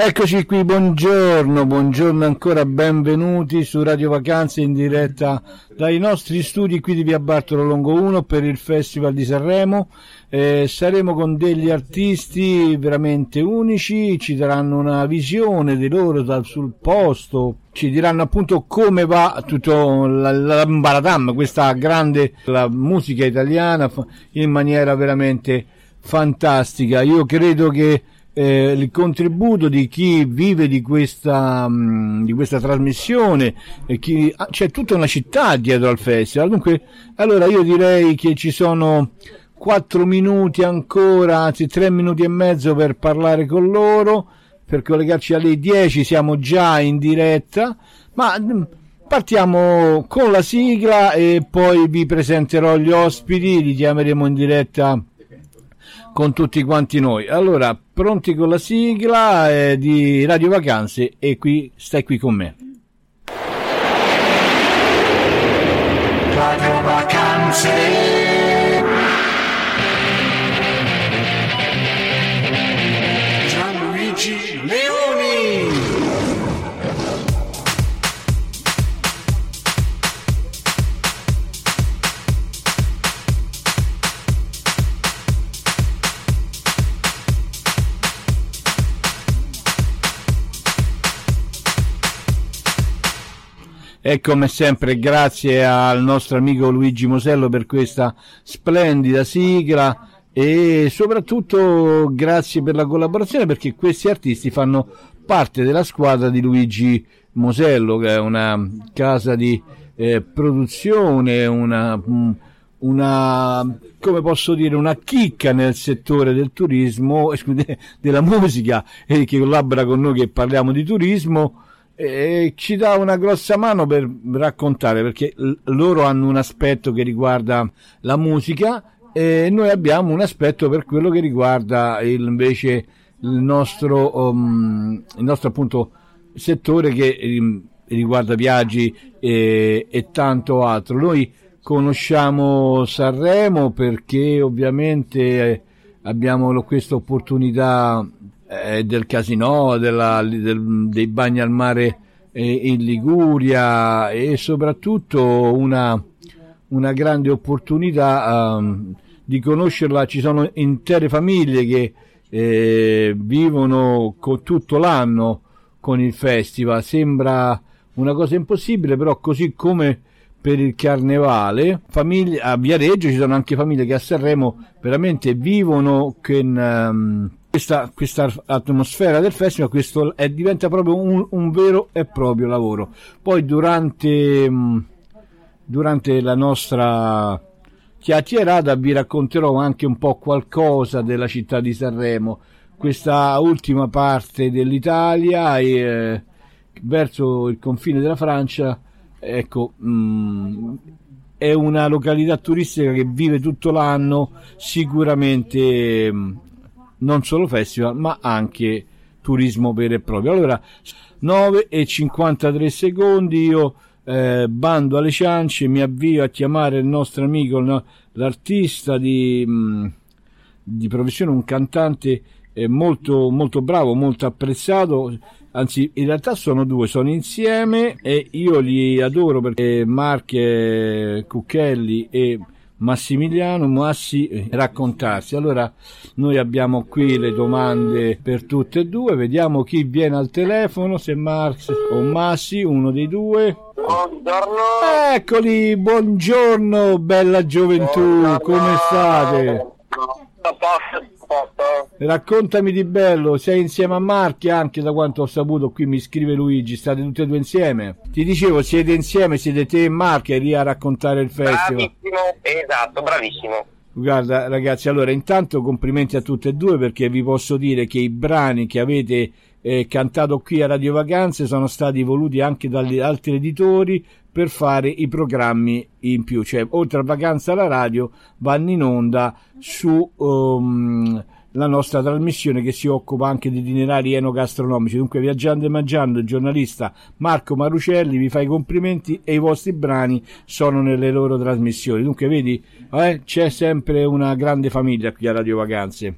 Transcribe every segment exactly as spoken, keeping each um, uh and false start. Eccoci qui, buongiorno, buongiorno ancora, benvenuti su Radio Vacanze in diretta dai nostri studi qui di Via Bartolo Longo uno per il Festival di Sanremo. Eh, saremo con degli artisti veramente unici, ci daranno una visione di loro dal, sul posto, ci diranno appunto come va tutto la, la baladam, questa grande la musica italiana in maniera veramente fantastica. Io credo che Eh, il contributo di chi vive di questa, mh, di questa trasmissione, e chi, ah, c'è tutta una città dietro al festival, dunque allora io direi che ci sono quattro minuti ancora, anzi tre minuti e mezzo per parlare con loro, per collegarci alle dieci, siamo già in diretta, ma mh, partiamo con la sigla e poi vi presenterò gli ospiti, li chiameremo in diretta con tutti quanti noi. Allora, pronti con la sigla eh, di Radio Vacanze e qui stai qui con me. Radio Vacanze. Gianluigi Leoni. E come sempre grazie al nostro amico Luigi Mosello per questa splendida sigla e soprattutto grazie per la collaborazione, perché questi artisti fanno parte della squadra di Luigi Mosello, che è una casa di eh, produzione, una, una, come posso dire, una chicca nel settore del turismo, scusate, della musica, e che collabora con noi che parliamo di turismo. E ci dà una grossa mano per raccontare, perché loro hanno un aspetto che riguarda la musica e noi abbiamo un aspetto per quello che riguarda il, invece il nostro, um, il nostro appunto settore che um, riguarda viaggi e, e tanto altro. Noi conosciamo Sanremo perché ovviamente abbiamo questa opportunità Eh, del casino, della, del, dei bagni al mare eh, in Liguria e soprattutto una, una grande opportunità um, di conoscerla. Ci sono intere famiglie che eh, vivono con tutto l'anno con il festival. Sembra una cosa impossibile, però così come per il carnevale, famiglie, a Viareggio ci sono anche famiglie che a Sanremo veramente vivono con... Um, Questa, questa atmosfera del festival, questo è, diventa proprio un, un vero e proprio lavoro. Poi durante, durante la nostra chiacchierata vi racconterò anche un po' qualcosa della città di Sanremo, questa ultima parte dell'Italia e, eh, verso il confine della Francia. Ecco, mh, è una località turistica che vive tutto l'anno, sicuramente mh, non solo festival ma anche turismo vero e proprio. Allora, nove e cinquantatré secondi, io eh, bando alle ciance, mi avvio a chiamare il nostro amico, no, l'artista di, mh, di professione, un cantante eh, molto molto bravo, molto apprezzato, anzi in realtà sono due, sono insieme e io li adoro, perché Marche Cucchelli e Massimiliano Massi raccontarsi. Allora noi abbiamo qui le domande per tutte e due, vediamo chi viene al telefono, se Marx o Massi, uno dei due. Buongiorno. Eccoli, buongiorno bella gioventù, buongiorno. Come state? Raccontami di bello, sei insieme a Marchi anche, da quanto ho saputo, qui mi scrive Luigi, state tutti e due insieme. Ti dicevo, siete insieme, siete te e Marchi, eri a raccontare il festival. Bravissimo, esatto, bravissimo. Guarda ragazzi, allora intanto complimenti a tutte e due, perché vi posso dire che i brani che avete eh, cantato qui a Radio Vacanze sono stati voluti anche dagli altri editori per fare i programmi in più, cioè oltre a Vacanza alla radio vanno in onda su um, la nostra trasmissione che si occupa anche di itinerari enogastronomici. Dunque Viaggiando e Mangiando, il giornalista Marco Marucelli vi fa i complimenti e i vostri brani sono nelle loro trasmissioni. Dunque vedi, eh, c'è sempre una grande famiglia qui a Radio Vacanze.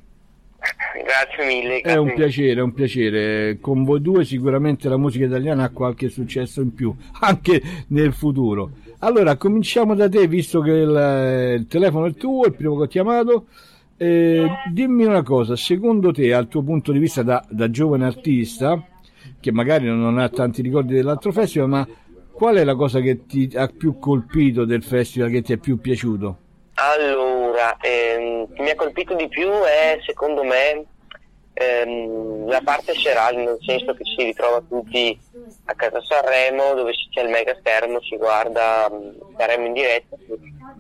Grazie mille. Grazie. È un piacere, è un piacere. Con voi due sicuramente la musica italiana ha qualche successo in più, anche nel futuro. Allora, cominciamo da te, visto che il, il telefono è tuo, il primo che ho chiamato. Eh, dimmi una cosa, secondo te, al tuo punto di vista da, da giovane artista, che magari non ha tanti ricordi dell'altro festival, ma qual è la cosa che ti ha più colpito del festival, che ti è più piaciuto? Allora, ehm, mi ha colpito di più è, secondo me, ehm, la parte serale, nel senso che si ritrova tutti a casa Sanremo, dove c'è il mega schermo, si guarda Sanremo in diretta,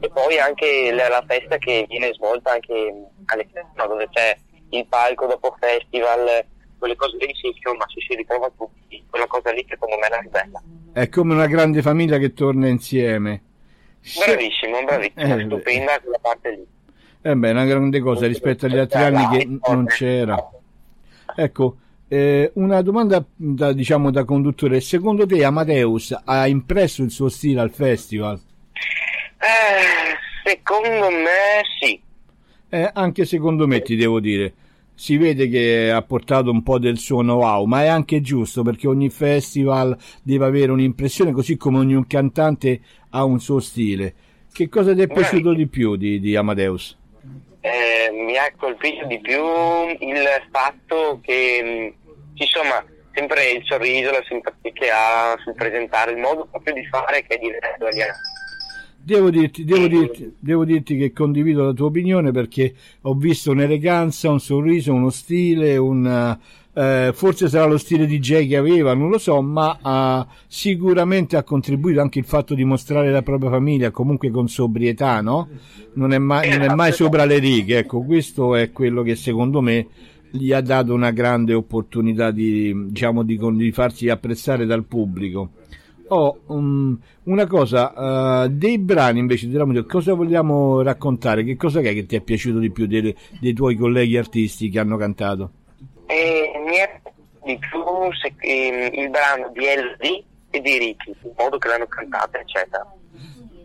e poi anche la, la festa che viene svolta anche all'esterno, dove c'è il palco dopo festival, quelle cose lì, sì, insomma, si, si ritrova tutti, quella cosa lì secondo me è la più bella. È come una grande famiglia che torna insieme. Bravissimo, bravissimo, eh, stupenda quella parte lì. Eh beh, è una grande cosa rispetto agli altri anni che non c'era. Ecco, eh, una domanda da, diciamo da conduttore. Secondo te Amadeus ha impresso il suo stile al festival? Eh, secondo me sì. Eh, anche secondo me, ti devo dire. Si vede che ha portato un po' del suo know-how, ma è anche giusto perché ogni festival deve avere un'impressione, così come ogni cantante ha un suo stile. Che cosa ti è piaciuto di più di, di Amadeus? Eh, mi ha colpito di più il fatto che, insomma, sempre il sorriso, la simpatia che ha sul presentare, il modo proprio di fare che è diverso dagli altri. Devo dirti, devo, dirti, devo dirti che condivido la tua opinione, perché ho visto un'eleganza, un sorriso, uno stile, un, eh, forse sarà lo stile D J che aveva, non lo so, ma ha, sicuramente ha contribuito anche il fatto di mostrare la propria famiglia, comunque con sobrietà, no? Non è mai, non è mai sopra le righe, ecco, questo è quello che secondo me gli ha dato una grande opportunità di, diciamo, di, di farsi apprezzare dal pubblico. Oh, um, una cosa, uh, dei brani invece della musica, cosa vogliamo raccontare? Che cosa è che ti è piaciuto di più dei, dei tuoi colleghi artisti che hanno cantato? Eh, mi è di più se, eh, il brano di Elly e di Ricchi, il modo che l'hanno cantata, eccetera.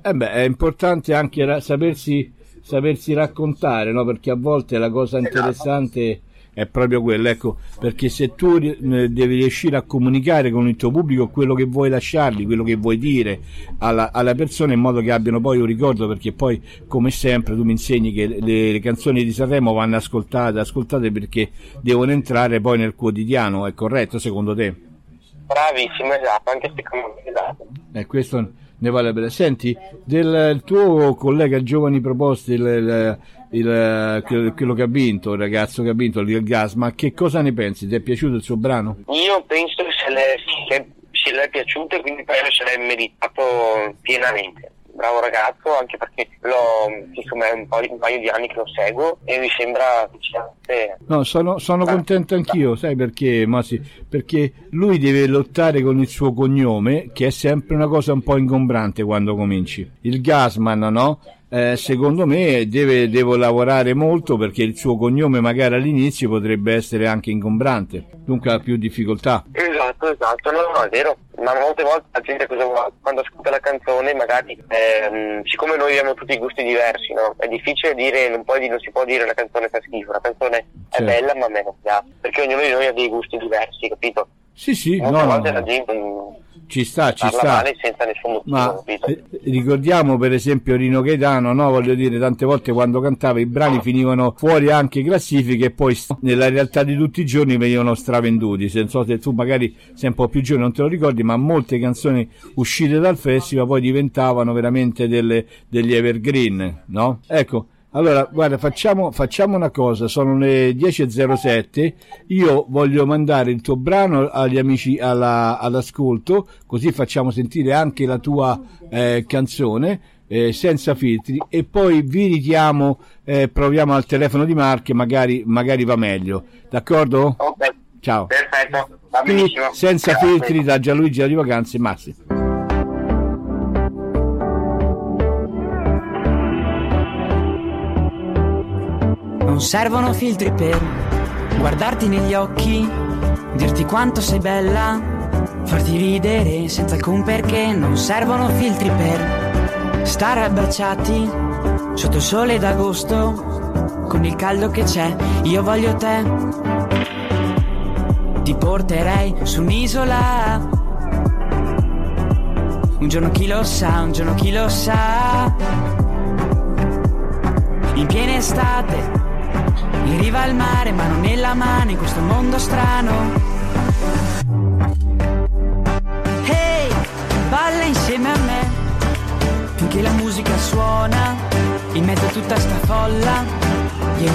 Eh beh, è importante anche ra- sapersi, sapersi raccontare, no? Perché a volte la cosa interessante è proprio quello, ecco, perché se tu devi riuscire a comunicare con il tuo pubblico quello che vuoi lasciargli, quello che vuoi dire alla, alla persona, in modo che abbiano poi un ricordo, perché poi, come sempre, tu mi insegni che le, le canzoni di Sanremo vanno ascoltate, ascoltate perché devono entrare poi nel quotidiano, è corretto secondo te? Bravissimo, esatto, anche secondo me, esatto. E questo ne vale bene. Senti, del tuo collega Giovani Proposte, il, il, il, quello che ha vinto, il ragazzo che ha vinto, il Gassmann, che cosa ne pensi? Ti è piaciuto il suo brano? Io penso che se l'è, se, se l'è piaciuto, quindi penso se l'è meritato pienamente. Bravo ragazzo, anche perché l'ho, insomma, è un paio, un paio di anni che lo seguo e mi sembra eh. No, sono, sono ah, contento anch'io, ah. Sai perché, Masi? Perché lui deve lottare con il suo cognome, che è sempre una cosa un po' ingombrante quando cominci. Il Gassmann, no? Eh, secondo me deve, devo lavorare molto, perché il suo cognome magari all'inizio potrebbe essere anche ingombrante, dunque ha più difficoltà. Esatto, esatto, no, no, è vero, ma molte volte la gente cosa vuole? Quando ascolta la canzone magari, ehm, siccome noi abbiamo tutti gusti diversi, no? È difficile dire, non, puoi, non si può dire una canzone fa schifo, una canzone certo. È bella ma a me non piace, perché ognuno di noi ha dei gusti diversi, capito? Sì, sì, molte no, volte no, no. La gente ci sta, ci parla sta male senza nessun motivo, ma eh, ricordiamo per esempio Rino Gaetano, no? Voglio dire, tante volte quando cantava i brani finivano fuori anche classifiche e poi nella realtà di tutti i giorni venivano stravenduti. Se non so se tu magari sei un po' più giovane non te lo ricordi, ma molte canzoni uscite dal festival poi diventavano veramente delle, degli evergreen, no? Ecco. Allora, guarda, facciamo, facciamo una cosa, sono le dieci e zero sette, io voglio mandare il tuo brano agli amici alla, all'ascolto, così facciamo sentire anche la tua eh, canzone, eh, senza filtri, e poi vi richiamo, eh, proviamo al telefono di Marche, magari, magari va meglio, d'accordo? Ok. Ciao. Perfetto, va benissimo. Senza Grazie. filtri da Gianluigi Radio Vacanze Massi. Non servono filtri per guardarti negli occhi, dirti quanto sei bella, farti ridere senza alcun perché. Non servono filtri per stare abbracciati sotto il sole d'agosto, con il caldo che c'è. Io voglio te, ti porterei su un'isola. Un giorno chi lo sa, un giorno chi lo sa. In piena estate, in riva al mare, mano nella mano, in questo mondo strano. Hey, balla insieme a me, finché la musica suona, in mezzo a tutta sta folla. Yeah.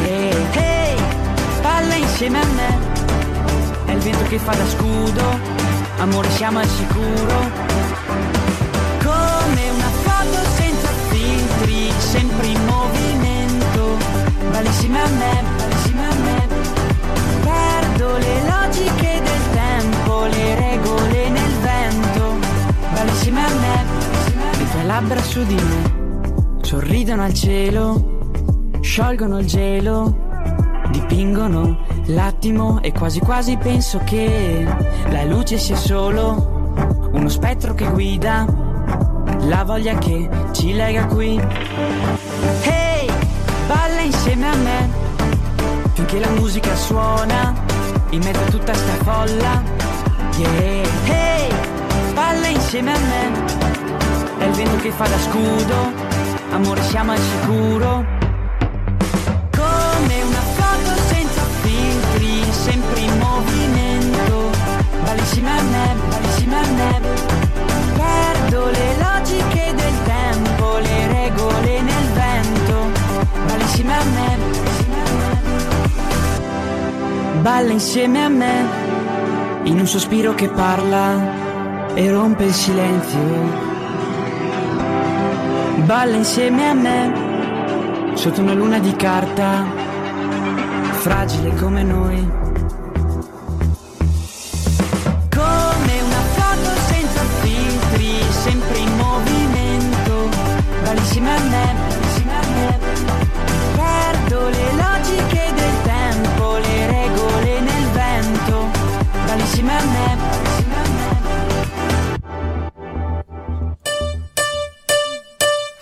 Hey, balla insieme a me, è il vento che fa da scudo, amore siamo al sicuro. Come una foto senza filtri, sempre in movimento. Bellissima a me, bellissima a me. Perdo le logiche del tempo, le regole nel vento. Bellissima a me, bellissima a me. Le tue labbra su di me sorridono al cielo, sciolgono il gelo, dipingono l'attimo. E quasi quasi penso che la luce sia solo uno spettro che guida la voglia che ci lega qui. Hey! Balla insieme a me, finché la musica suona, in mezzo a tutta sta folla. Yeah, hey, balla insieme a me, è il vento che fa da scudo, amore siamo al sicuro. Come una foto senza filtri, sempre in movimento. Balla insieme a me, balla insieme a me. Perdo le logiche del tempo, le regole nel vento. Balla insieme a me, balla insieme a me, in un sospiro che parla e rompe il silenzio. Balla insieme a me, sotto una luna di carta, fragile come noi. Come una foto senza filtri, sempre in movimento. Balla insieme a me, balla insieme a me. Le logiche del tempo, le regole nel vento, bravissima a me, bravissima a me.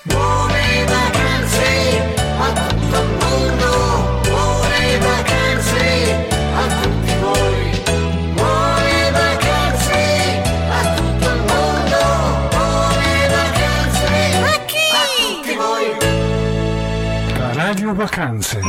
Buone vacanze a tutto il mondo, buone vacanze a tutti voi, buone vacanze a tutto il mondo, buone vacanze a chi? A tutti voi. Radio Vacanze.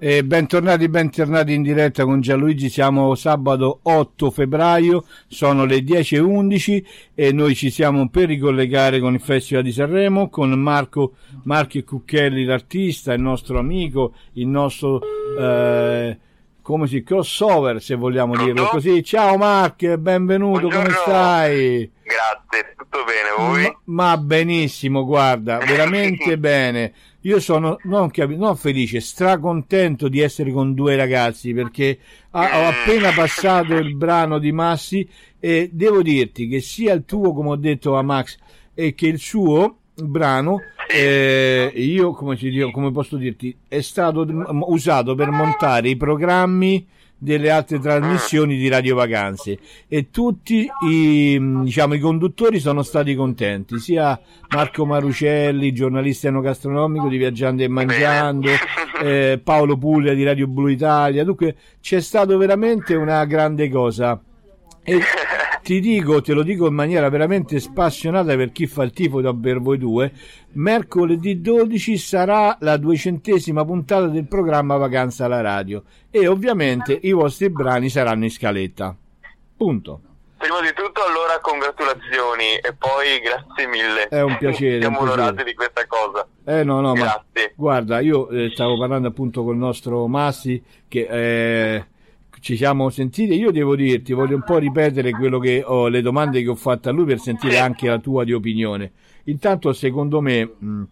E bentornati, bentornati in diretta con Gianluigi. Siamo sabato otto febbraio, sono le dieci e undici e noi ci siamo per ricollegare con il Festival di Sanremo, con Marco Marco Cucchelli, l'artista, il nostro amico, il nostro eh, come si crossover, se vogliamo Pronto? dirlo così. Ciao Mark, benvenuto. Buongiorno. Come stai? Grazie, tutto bene, voi? Ma, ma benissimo, guarda, veramente bene. Io sono non, non felice, stracontento di essere con due ragazzi, perché ha, ho appena passato il brano di Massi e devo dirti che sia il tuo, come ho detto a Max, e che il suo brano, eh, io come, ci, come posso dirti, è stato usato per montare i programmi delle altre trasmissioni di Radio Vacanze e tutti i, diciamo, i conduttori sono stati contenti, sia Marco Marucelli, giornalista enogastronomico di Viaggiando e Mangiando, eh, Paolo Puglia di Radio Blu Italia. Dunque c'è stato veramente una grande cosa e ti dico, te lo dico in maniera veramente spassionata per chi fa il tifo da per voi due, mercoledì dodici sarà la duecentesima puntata del programma Vacanza alla radio e ovviamente i vostri brani saranno in scaletta. Punto. Prima di tutto allora congratulazioni e poi grazie mille. È un piacere. Siamo onorati di questa cosa. Eh no no grazie. Ma guarda, io eh, stavo parlando appunto col nostro Massi che eh, ci siamo sentiti. Io devo dirti, voglio un po' ripetere quello che ho, le domande che ho fatto a lui per sentire anche la tua di opinione. Intanto secondo me mh,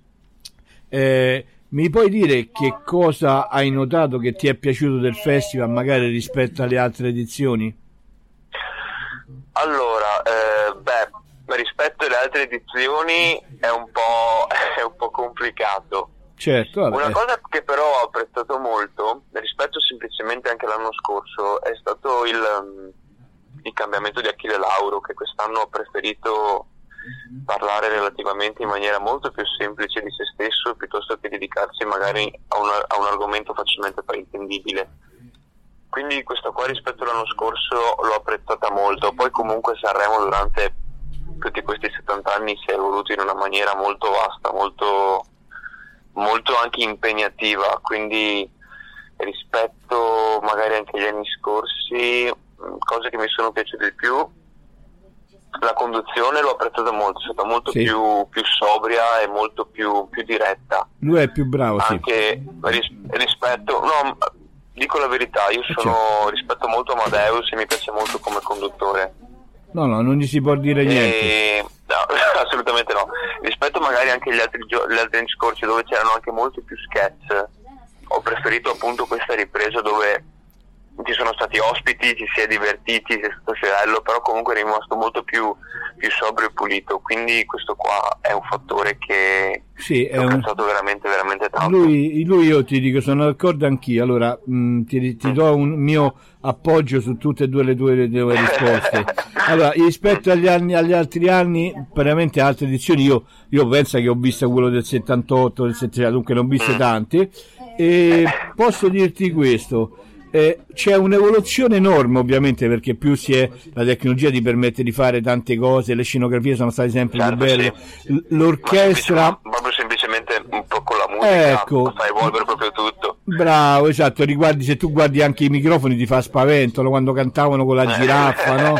eh, Mi puoi dire che cosa hai notato che ti è piaciuto del festival, magari rispetto alle altre edizioni? Allora, eh, beh, rispetto alle altre edizioni è un po', è un po' complicato. Certo, vabbè. Una cosa che però ho apprezzato molto, rispetto semplicemente anche l'anno scorso, è stato il, il cambiamento di Achille Lauro, che quest'anno ha preferito parlare relativamente in maniera molto più semplice di se stesso, piuttosto che dedicarsi magari a un, a un argomento facilmente intendibile. Quindi questa qua rispetto all'anno scorso l'ho apprezzata molto. Poi comunque Sanremo durante tutti questi settanta anni si è evoluto in una maniera molto vasta, molto, molto anche impegnativa, quindi rispetto magari anche agli anni scorsi, cose che mi sono piaciute di più. La conduzione l'ho apprezzata molto, è stata molto sì. più, più sobria e molto più, più diretta. Lui è più bravo, anche sì. ris- rispetto, no, dico la verità, io sono certo. rispetto molto Amadeus e mi piace molto come conduttore. No, no, non gli si può dire niente. E... no, assolutamente no. Rispetto magari anche agli altri gio- gli altri scorsi, dove c'erano anche molti più sketch, ho preferito appunto questa ripresa dove ci sono stati ospiti, ci si è divertiti, si è stato cerello, però comunque è rimasto molto più, più sobrio e pulito, quindi questo qua è un fattore che sì, è un... veramente veramente tanto. Lui, lui io ti dico, sono d'accordo anch'io. Allora mh, ti, ti do un mio appoggio su tutte e due le tue, le tue risposte. Allora, rispetto agli anni, agli altri anni, veramente altre edizioni, io, io penso che ho visto quello del settantotto, del settantasei, dunque ne ho viste mm. tante, e posso dirti questo. Eh, c'è un'evoluzione enorme, ovviamente, perché più si è, la tecnologia ti permette di fare tante cose, le scenografie sono state sempre certo, più belle, sì. l'orchestra proprio semplicemente un po' con la musica, ecco, fa evolvere proprio tutto. Bravo, esatto, riguardi, se tu guardi anche i microfoni ti fa spavento, quando cantavano con la giraffa, no?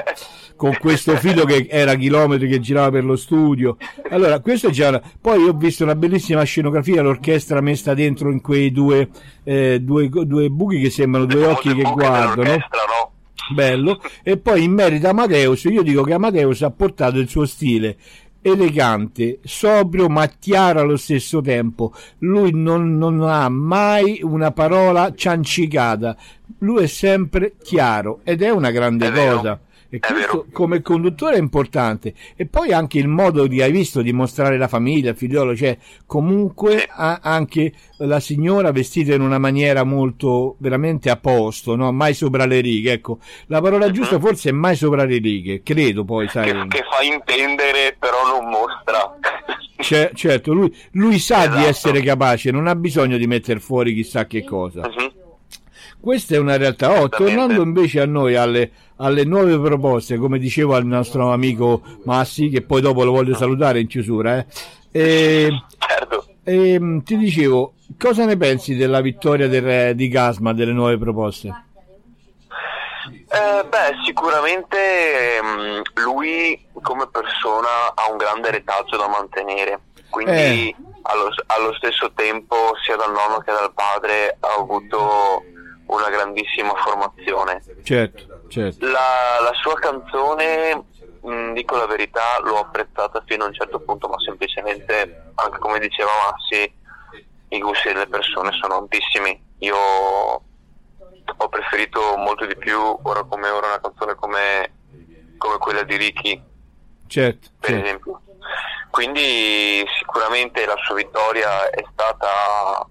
Con questo filo che era chilometri che girava per lo studio. Allora, questo è già una... Poi ho visto una bellissima scenografia, l'orchestra messa dentro in quei due eh, due, due buchi che sembrano due occhi che guardano, no? Bello. E poi in merito a Amadeus, io dico che Amadeus ha portato il suo stile elegante, sobrio ma chiaro allo stesso tempo. Lui non, non ha mai una parola ciancicata, lui è sempre chiaro ed è una grande è cosa. E questo come conduttore è importante. E poi anche il modo di, hai visto, di mostrare la famiglia, il figliolo, cioè comunque a, anche la signora vestita in una maniera molto veramente a posto, no? Mai sopra le righe, ecco, la parola giusta forse è mai sopra le righe, credo, poi sai che, che fa intendere però non mostra. C'è, certo, lui, lui sa esatto. di essere capace, non ha bisogno di mettere fuori chissà che cosa. Uh-huh. Questa è una realtà. Oh, tornando invece a noi, alle, alle nuove proposte, come dicevo al nostro amico Massi, che poi dopo lo voglio salutare in chiusura, eh. E, certo. e, ti dicevo, cosa ne pensi della vittoria del, di Gassmann, delle nuove proposte? Eh, beh, sicuramente lui come persona ha un grande retaggio da mantenere, quindi... Eh. Allo, allo stesso tempo sia dal nonno che dal padre ha avuto una grandissima formazione. Certo, certo. La, la sua canzone, mh, dico la verità, l'ho apprezzata fino a un certo punto, ma semplicemente, anche come diceva Massi, i gusti delle persone sono amplissimi. Io ho preferito molto di più, ora come ora, una canzone come, come quella di Ricchi, certo, per certo. esempio. Quindi sicuramente la sua vittoria è stata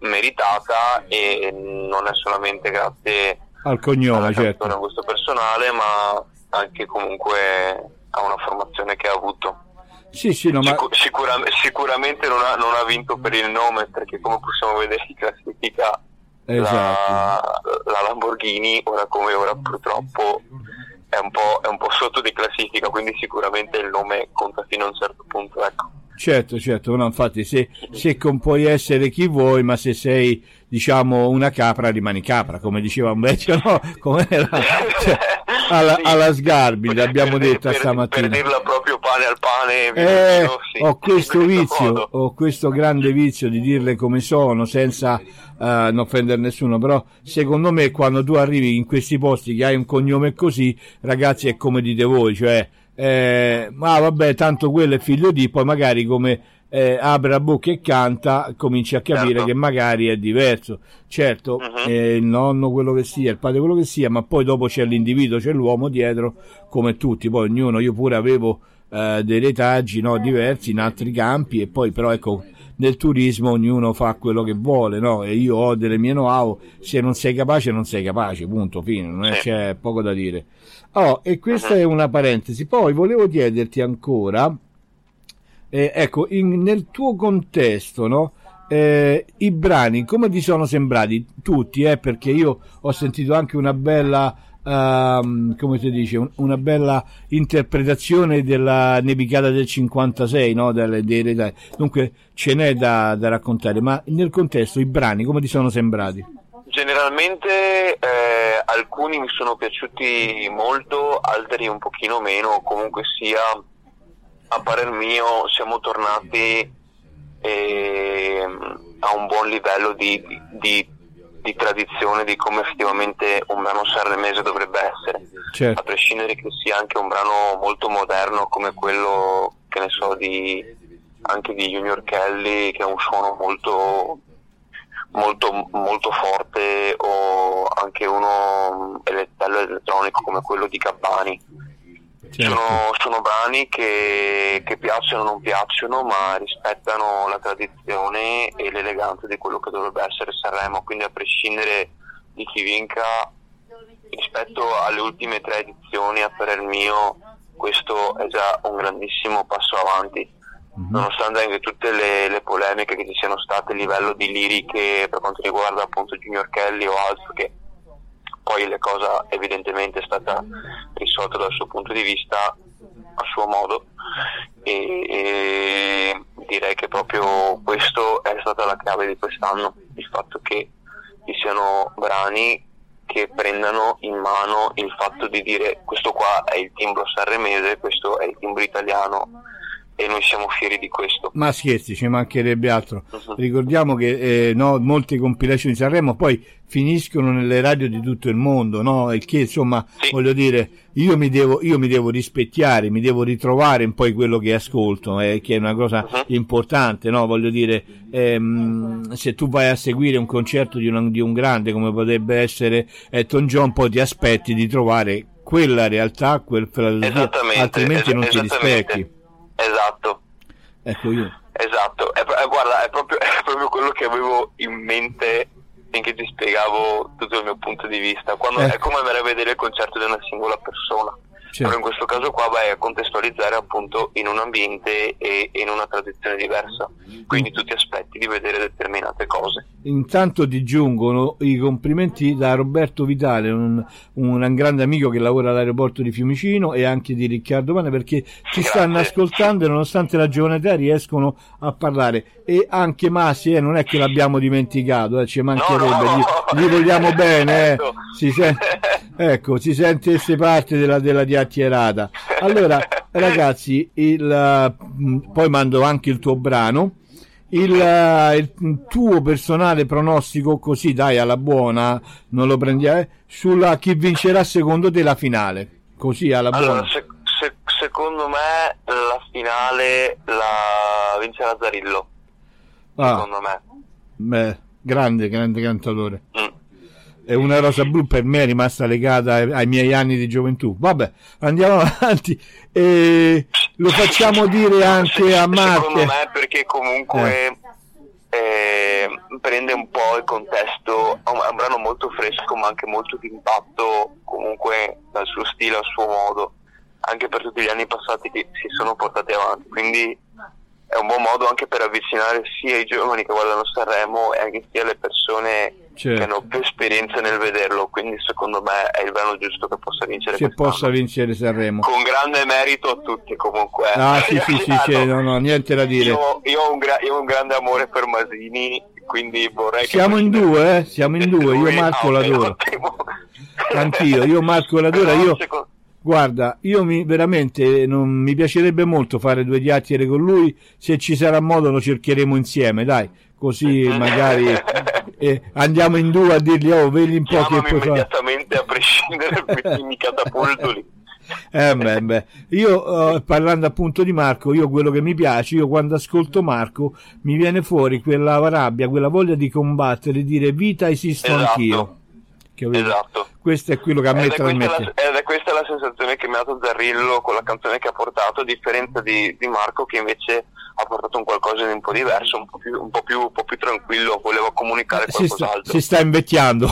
meritata e non è solamente grazie al cognome, certo, a questo personale, ma anche comunque a una formazione che ha avuto. Sì, sì, no, Sicur- ma... sicura- sicuramente non ha, non ha vinto per il nome, perché come possiamo vedere in classifica esatto. la, la Lamborghini ora come ora purtroppo È un, po', è un po' sotto di classifica, quindi sicuramente il nome conta fino a un certo punto, ecco. Certo, certo, no, infatti se, se con puoi essere chi vuoi, ma se sei, diciamo, una capra rimani capra, come diceva un vecchio, no? Come era? Cioè, alla, sì. alla Sgarbi, l'abbiamo detta stamattina. Per dirla proprio pane al pane. Eh, dico, sì, ho questo vizio, modo. ho questo grande vizio di dirle come sono, senza uh, non offendere nessuno, però secondo me quando tu arrivi in questi posti che hai un cognome così, ragazzi, è come dite voi, cioè... Eh, ma vabbè, tanto quello è figlio di, poi magari come eh, apre la bocca e canta, cominci a capire certo. che magari è diverso. Certo, uh-huh. eh, il nonno quello che sia, il padre quello che sia, ma poi dopo c'è l'individuo, c'è l'uomo dietro, come tutti. Poi ognuno, io pure avevo eh, dei retaggi no, diversi in altri campi, e poi però ecco, nel turismo ognuno fa quello che vuole, no? E io ho delle mie know-how, se non sei capace non sei capace, punto, fine, non è, c'è poco da dire. Oh, e questa è una parentesi. Poi volevo chiederti ancora, eh, ecco, in, nel tuo contesto, no? Eh, i brani come ti sono sembrati? Tutti, eh, perché io ho sentito anche una bella... Uh, come si dice, un, una bella interpretazione della nevicata del cinquantasei, no? Delle, delle, dunque ce n'è da, da raccontare, ma nel contesto i brani come ti sono sembrati? Generalmente eh, alcuni mi sono piaciuti molto, altri un pochino meno. Comunque sia, a parer mio siamo tornati eh, a un buon livello di, di di tradizione di come effettivamente un brano sanremese dovrebbe essere, certo. a prescindere che sia anche un brano molto moderno come quello, che ne so, di anche di Junior Kelly, che ha un suono molto molto molto forte, o anche uno elettronico come quello di Gabbani, certo. sono, sono brani che, che piacciono o non piacciono, ma rispettano la tradizione e l'eleganza di quello che dovrebbe essere Sanremo. Quindi, a prescindere di chi vinca, rispetto alle ultime tre edizioni, a parer mio questo è già un grandissimo passo avanti, mm-hmm. nonostante anche tutte le, le polemiche che ci siano state a livello di liriche per quanto riguarda appunto Junior Kelly o altro, che poi la cosa evidentemente è stata risolta dal suo punto di vista, a suo modo, e, e direi che proprio questo è stata la chiave di quest'anno, il fatto che ci siano brani che prendano in mano il fatto di dire: questo qua è il timbro sanremese, questo è il timbro italiano, e noi siamo fieri di questo. Ma scherzi, ci mancherebbe altro. Uh-huh. Ricordiamo che eh, no, molte compilation di Sanremo poi finiscono nelle radio di tutto il mondo, no? E che insomma, sì. voglio dire, io mi devo io mi devo rispecchiare, mi devo ritrovare in poi quello che ascolto, eh, che è una cosa uh-huh. importante, no? Voglio dire, ehm, se tu vai a seguire un concerto di un, di un grande come potrebbe essere Elton John, poi ti aspetti di trovare quella realtà, quel altrimenti es- non ti rispecchi. Esatto, ecco io. Esatto, è, è, guarda, è proprio, è proprio quello che avevo in mente finché ti spiegavo tutto il mio punto di vista. Quando ecco. È come andare a vedere il concerto di una singola persona, certo. però in questo caso qua vai a contestualizzare appunto in un ambiente e, e in una tradizione diversa, quindi tu ti aspetti di vedere determinate cose. Intanto ti giungono i complimenti da Roberto Vitale, un, un grande amico che lavora all'aeroporto di Fiumicino, e anche di Riccardo Vane, perché ci stanno ascoltando e nonostante la giovane età riescono a parlare. E anche Massi, eh, non è che l'abbiamo dimenticato, eh, ci mancherebbe, no, no, no. Gli, gli vogliamo bene, eh. si sente, ecco, si sente essere parte della, della chiacchierata. Allora ragazzi, il, uh, poi mando anche il tuo brano, il, uh, il tuo personale pronostico, così dai, alla buona, non lo prendiamo, eh, sulla chi vincerà secondo te la finale, così alla buona. Allora, se, se, secondo me la finale la vincerà Zarrillo, ah, secondo me. Beh, grande grande cantatore. mm. È una rosa blu, per me è rimasta legata ai, ai miei anni di gioventù. Vabbè, andiamo avanti, e lo facciamo dire anche a Marco. Secondo me, perché comunque eh. Eh, prende un po' il contesto, è un brano molto fresco ma anche molto d'impatto, comunque dal suo stile al suo modo, anche per tutti gli anni passati che si sono portati avanti, quindi è un buon modo anche per avvicinare sia i giovani che guardano Sanremo e anche sia le persone, certo. che hanno più esperienza nel vederlo. Quindi secondo me è il brano giusto che possa vincere, che possa vincere Sanremo, con grande merito a tutti comunque. Ah sì sì sì, sì no, no, niente da dire. Io, io, ho un gra- io ho un grande amore per Masini, quindi vorrei siamo che in due eh? siamo in due io Marco l'adoro anch'io io Marco l'adoro io secondo... Guarda, io mi veramente non mi piacerebbe molto fare due chiacchiere con lui. Se ci sarà modo lo cercheremo insieme, dai, così magari eh, andiamo in due a dirgli: oh, vedi un po' che puoi fare. Immediatamente, a prescindere, mi catapulto lì. Eh, beh, beh. Io eh, parlando appunto di Marco, io quello che mi piace, io quando ascolto Marco mi viene fuori quella rabbia, quella voglia di combattere, di dire vita esisto esatto. anch'io. Esatto. Questo è quello che a me trasmette. Ed è questa la sensazione che mi ha dato Zarrillo con la canzone che ha portato, a differenza di, di Marco, che invece ha portato un qualcosa di un po' diverso, un po' più, un po' più, un po' più tranquillo, voleva comunicare qualcos'altro. Si sta, si sta invecchiando.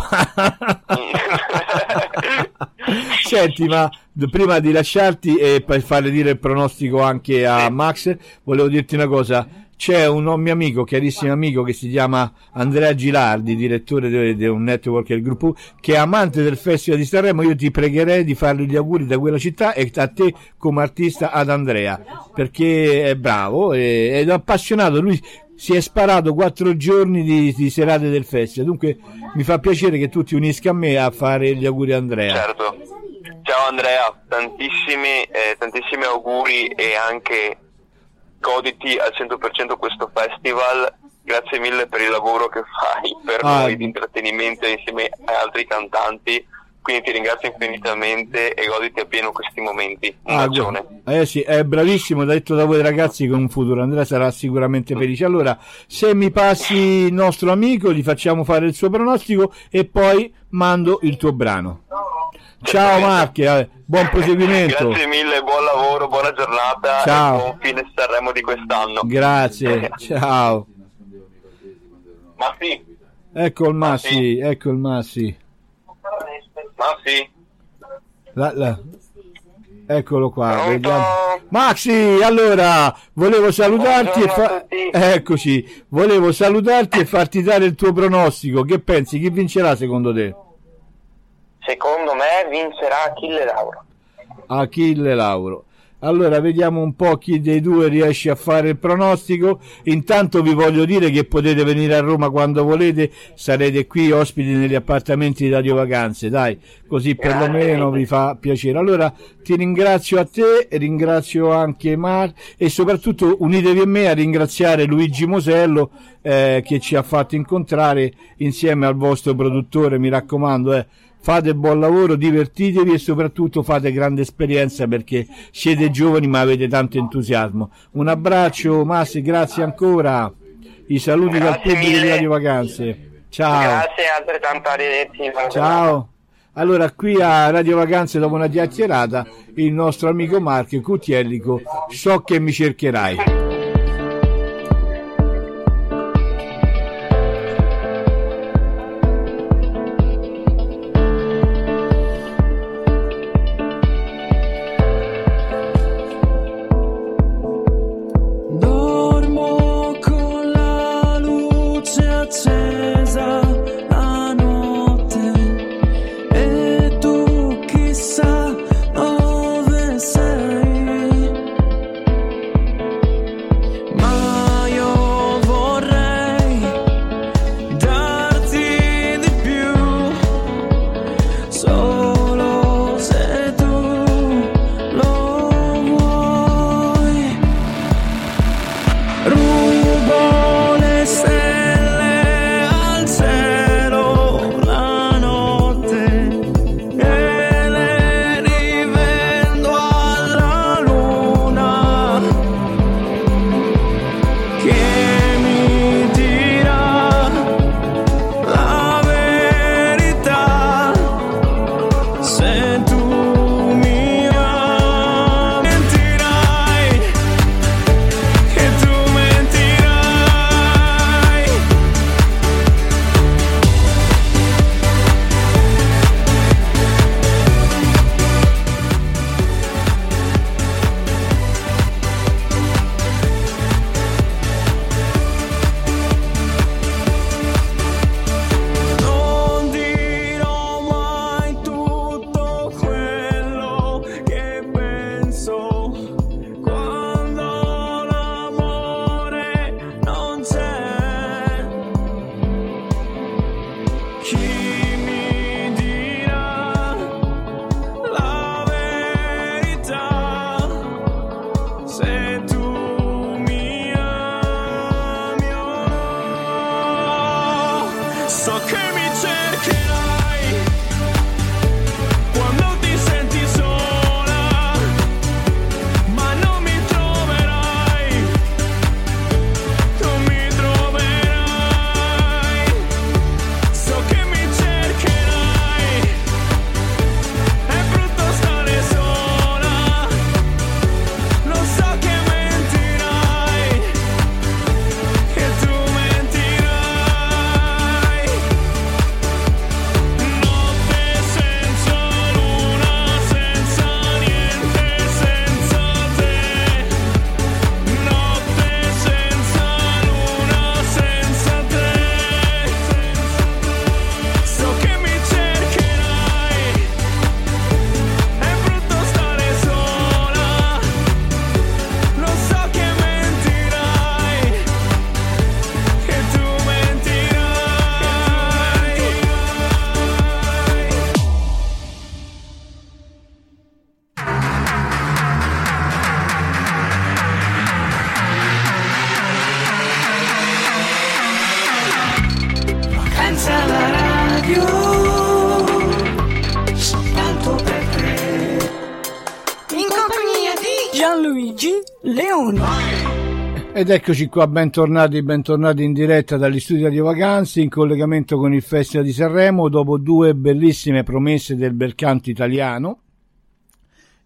Senti, ma prima di lasciarti e per fare dire il pronostico anche a Max, volevo dirti una cosa. C'è un mio amico, carissimo amico, che si chiama Andrea Gilardi, direttore di un network del gruppo, che è amante del Festival di Sanremo. Io ti pregherei di fargli gli auguri da quella città e a te come artista, ad Andrea, perché è bravo e, ed appassionato. Lui si è sparato quattro giorni di, di serate del Festival, dunque mi fa piacere che tu ti unisca a me a fare gli auguri a Andrea. Certo, ciao Andrea, tantissimi, eh, tantissimi auguri e anche goditi al cento per cento questo festival, grazie mille per il lavoro che fai per ah, noi di intrattenimento insieme a altri cantanti, quindi ti ringrazio infinitamente e goditi appieno questi momenti. Un ah, bacione. Eh sì, è bravissimo, detto da voi ragazzi, che un futuro Andrea sarà sicuramente felice. Allora, se mi passi il nostro amico, gli facciamo fare il suo pronostico e poi mando il tuo brano. Ciao Marche, buon proseguimento. Grazie mille, buon lavoro, buona giornata. Ciao. E buon fine Sanremo di quest'anno. Grazie, ciao. Massi. Ecco il Massi, Massi. ecco il Massi. Massi. La, la. Eccolo qua. Vediamo. Maxi, allora, volevo salutarti e fa... Eccoci, volevo salutarti e farti dare il tuo pronostico. Che pensi? Chi vincerà secondo te? Secondo me vincerà Achille Lauro. Achille Lauro. Allora vediamo un po' chi dei due riesce a fare il pronostico. Intanto vi voglio dire che potete venire a Roma quando volete, sarete qui ospiti negli appartamenti di Radio Vacanze, dai, così perlomeno vi fa piacere. Allora ti ringrazio a te, ringrazio anche Mar e soprattutto unitevi a me a ringraziare Luigi Mosello eh, che ci ha fatto incontrare insieme al vostro produttore, mi raccomando, eh. Fate buon lavoro, divertitevi e soprattutto fate grande esperienza perché siete giovani ma avete tanto entusiasmo. Un abbraccio Massi, grazie ancora. I saluti grazie dal pubblico di Radio Vacanze. Ciao. Grazie, altrettanto, arrivederci. Ciao. Allora qui a Radio Vacanze dopo una chiacchierata il nostro amico Marco Cucchelli, so che mi cercherai. Leone. Ed eccoci qua, bentornati, bentornati in diretta dagli studi Radio Vacanze in collegamento con il Festival di Sanremo. Dopo due bellissime promesse del bel canto italiano,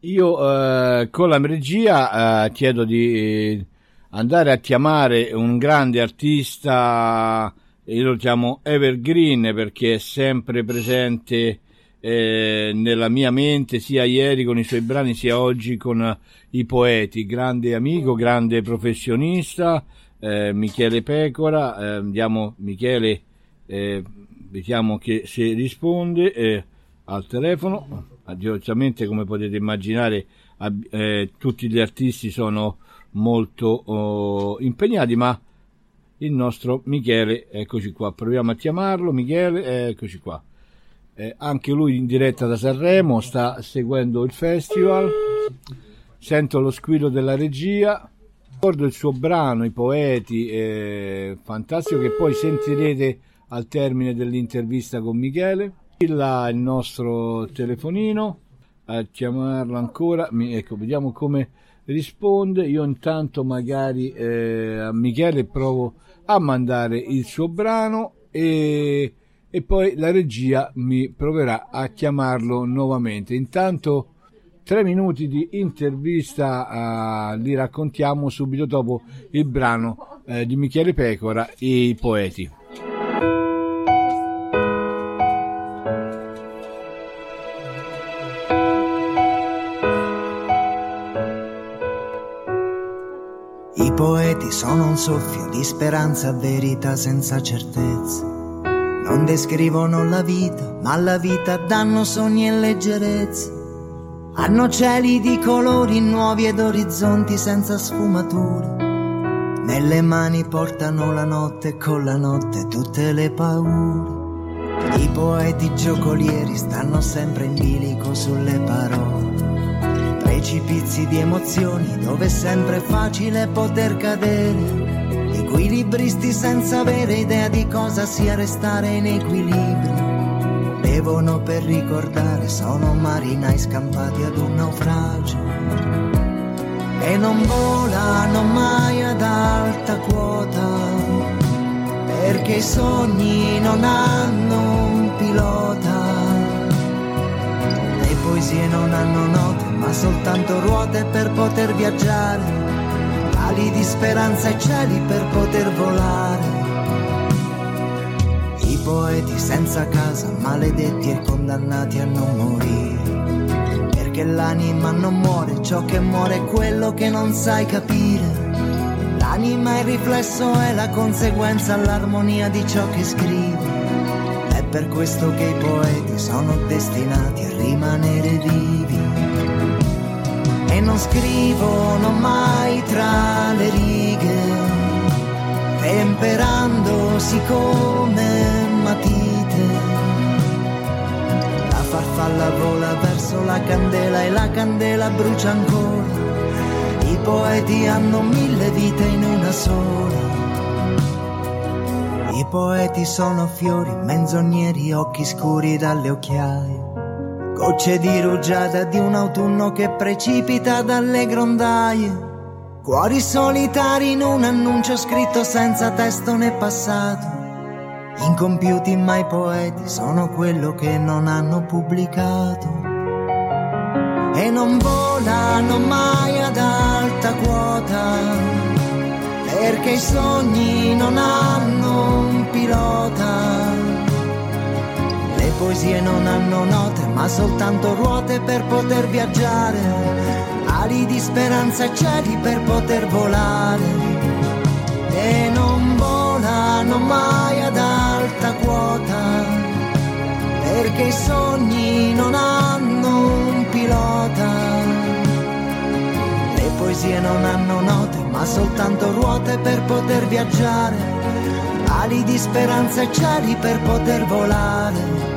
io eh, con la regia eh, chiedo di andare a chiamare un grande artista, io lo chiamo Evergreen perché è sempre presente Eh, nella mia mente, sia ieri con i suoi brani sia oggi con uh, i poeti. Grande amico, grande professionista, eh, Michele Pecora. Eh, andiamo, Michele, eh, vediamo che se risponde eh, al telefono. Giustamente, come potete immaginare, ab- eh, tutti gli artisti sono molto oh, impegnati, ma il nostro Michele, eccoci qua, proviamo a chiamarlo. Michele, eccoci qua. Eh, anche lui in diretta da Sanremo, sta seguendo il festival. Sento lo squillo della regia, ricordo il suo brano I Poeti, eh, fantastico, che poi sentirete al termine dell'intervista con Michele. Là il nostro telefonino, a chiamarlo ancora, Mi, ecco, vediamo come risponde. Io intanto magari eh, a Michele provo a mandare il suo brano e e poi la regia mi proverà a chiamarlo nuovamente. Intanto tre minuti di intervista uh, li raccontiamo subito dopo il brano uh, di Michele Pecora, I Poeti. I poeti sono un soffio di speranza, verità senza certezza. Non descrivono la vita, ma alla vita danno sogni e leggerezza. Hanno cieli di colori nuovi ed orizzonti senza sfumature. Nelle mani portano la notte, con la notte tutte le paure. I poeti giocolieri stanno sempre in bilico sulle parole. Precipizi di emozioni dove è sempre facile poter cadere. Equilibristi senza avere idea di cosa sia restare in equilibrio. Bevono per ricordare, sono marinai scampati ad un naufragio. E non volano mai ad alta quota, perché i sogni non hanno un pilota. Le poesie non hanno note, ma soltanto ruote per poter viaggiare. Ali di speranza e cieli per poter volare. I poeti senza casa, maledetti e condannati a non morire, perché l'anima non muore, ciò che muore è quello che non sai capire. L'anima è il riflesso, è la conseguenza, l'armonia di ciò che scrivi. È per questo che i poeti sono destinati a rimanere vivi. E non scrivono mai tra le righe, temperandosi come matite. La farfalla vola verso la candela e la candela brucia ancora. I poeti hanno mille vite in una sola. I poeti sono fiori, menzogneri, occhi scuri dalle occhiaie. Gocce di rugiada di un autunno che precipita dalle grondaie. Cuori solitari in un annuncio scritto senza testo né passato. Incompiuti mai poeti sono quello che non hanno pubblicato. E non volano mai ad alta quota, perché i sogni non hanno un pilota. Le poesie non hanno note, ma soltanto ruote per poter viaggiare. Ali di speranza e cieli per poter volare. E non volano mai ad alta quota, perché i sogni non hanno un pilota. Le poesie non hanno note, ma soltanto ruote per poter viaggiare. Ali di speranza e cieli per poter volare.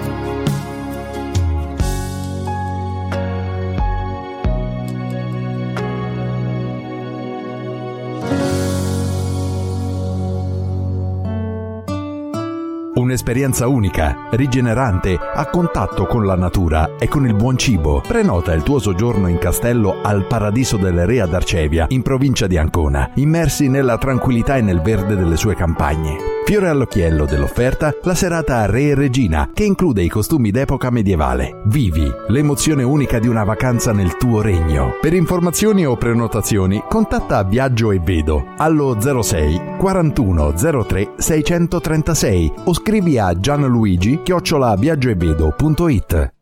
un'esperienza unica, rigenerante, a contatto con la natura e con il buon cibo. Prenota il tuo soggiorno in castello al Paradiso delle Re ad Arcevia, in provincia di Ancona, immersi nella tranquillità e nel verde delle sue campagne. Fiore all'occhiello dell'offerta la serata a Re e Regina, che include i costumi d'epoca medievale. Vivi l'emozione unica di una vacanza nel tuo regno. Per informazioni o prenotazioni contatta Viaggio e Vedo allo zero sei quarantuno zero tre seicentotrentasei o scrivi a gianluigi chiocciola viaggioevedo punto it.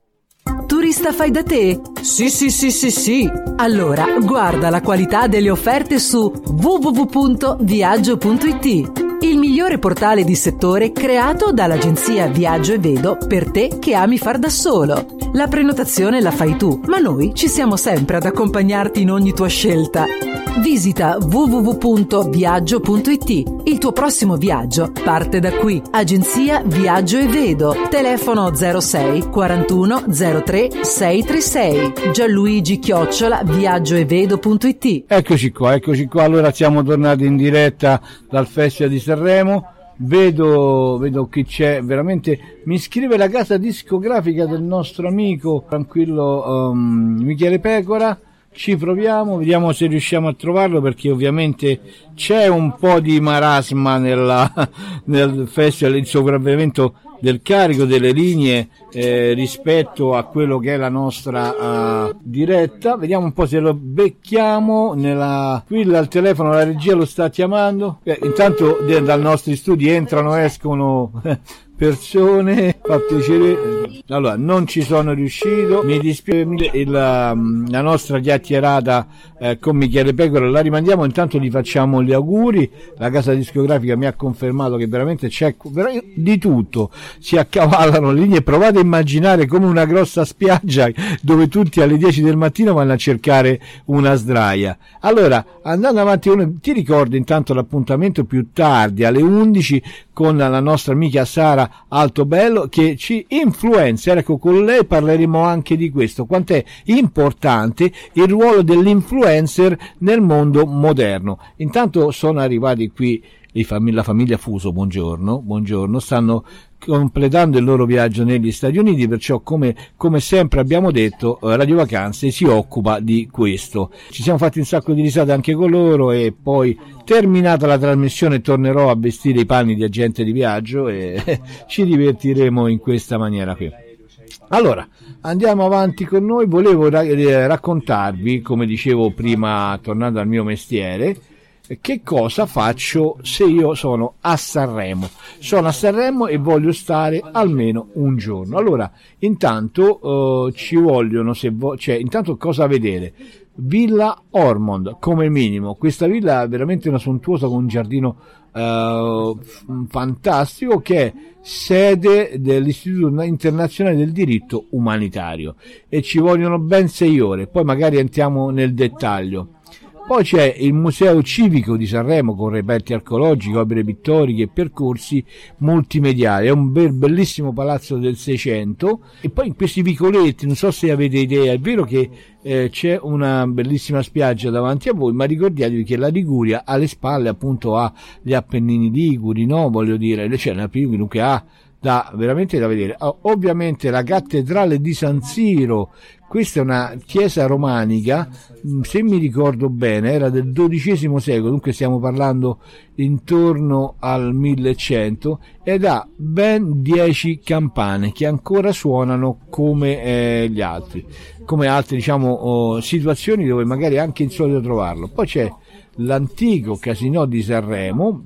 Turista fai da te? Sì, sì, sì, sì, sì. Allora guarda la qualità delle offerte su vu vu vu punto viaggio punto it. Il migliore portale di settore creato dall'agenzia Viaggio e Vedo per te che ami far da solo. La prenotazione la fai tu, ma noi ci siamo sempre ad accompagnarti in ogni tua scelta. Visita vu vu vu punto viaggio punto it. Il tuo prossimo viaggio parte da qui. Agenzia Viaggio e Vedo. Telefono zero sei quarantuno zero tre sei trentasei. Gianluigi chiocciola viaggioevedo.it. Eccoci qua, eccoci qua. Allora siamo tornati in diretta dal Festival di Sanremo. Vedo, vedo che c'è veramente. Mi scrive la casa discografica del nostro amico tranquillo um, Michele Pecora. Ci proviamo, vediamo se riusciamo a trovarlo, perché ovviamente c'è un po' di marasma nella, nel festival, il sopravvento del carico delle linee eh, rispetto a quello che è la nostra eh, diretta. Vediamo un po' se lo becchiamo nella... qui al telefono la regia lo sta chiamando. Beh, intanto de- dal nostri studi entrano, escono persone, fa piacere. Allora non ci sono riuscito, mi dispiace. La, la nostra chiacchierata eh, con Michele Pecora la rimandiamo, intanto gli facciamo gli auguri. La casa discografica mi ha confermato che veramente c'è di tutto, si accavallano linee. Provate a immaginare come una grossa spiaggia dove tutti alle dieci del mattino vanno a cercare una sdraia. Allora andando avanti, ti ricordo intanto l'appuntamento più tardi alle undici con la nostra amica Sara Altobello che ci influenza. Ecco, con lei parleremo anche di questo, quant'è importante il ruolo dell'influencer nel mondo moderno. Intanto sono arrivati qui la famiglia Fuso, buongiorno, buongiorno, stanno completando il loro viaggio negli Stati Uniti, perciò come, come sempre abbiamo detto Radio Vacanze si occupa di questo. Ci siamo fatti un sacco di risate anche con loro e poi terminata la trasmissione tornerò a vestire i panni di agente di viaggio e ci divertiremo in questa maniera qui. Allora andiamo avanti con noi. Volevo raccontarvi, come dicevo prima tornando al mio mestiere, che cosa faccio se io sono a Sanremo. Sono a Sanremo e voglio stare almeno un giorno. Allora, intanto eh, ci vogliono, se vo- cioè, intanto cosa vedere? Villa Ormond come minimo. Questa villa è veramente una sontuosa, con un giardino eh, fantastico, che è sede dell'Istituto Internazionale del Diritto Umanitario, e ci vogliono ben sei ore, poi magari entriamo nel dettaglio. Poi c'è il Museo Civico di Sanremo con reperti archeologici, opere pittoriche e percorsi multimediali. È un bel, bellissimo palazzo del Seicento. E poi in questi vicoletti, non so se avete idea, è vero che eh, c'è una bellissima spiaggia davanti a voi, ma ricordatevi che la Liguria alle spalle appunto ha gli Appennini Liguri, no? Voglio dire, c'è una Liguria che ha da veramente da vedere. Ovviamente la Cattedrale di San Siro, questa è una chiesa romanica, se mi ricordo bene era del dodicesimo secolo, dunque stiamo parlando intorno al millecento, ed ha ben dieci campane che ancora suonano come eh, gli altri, come altre diciamo oh, situazioni dove magari è anche insolito trovarlo. Poi c'è l'antico Casino di Sanremo.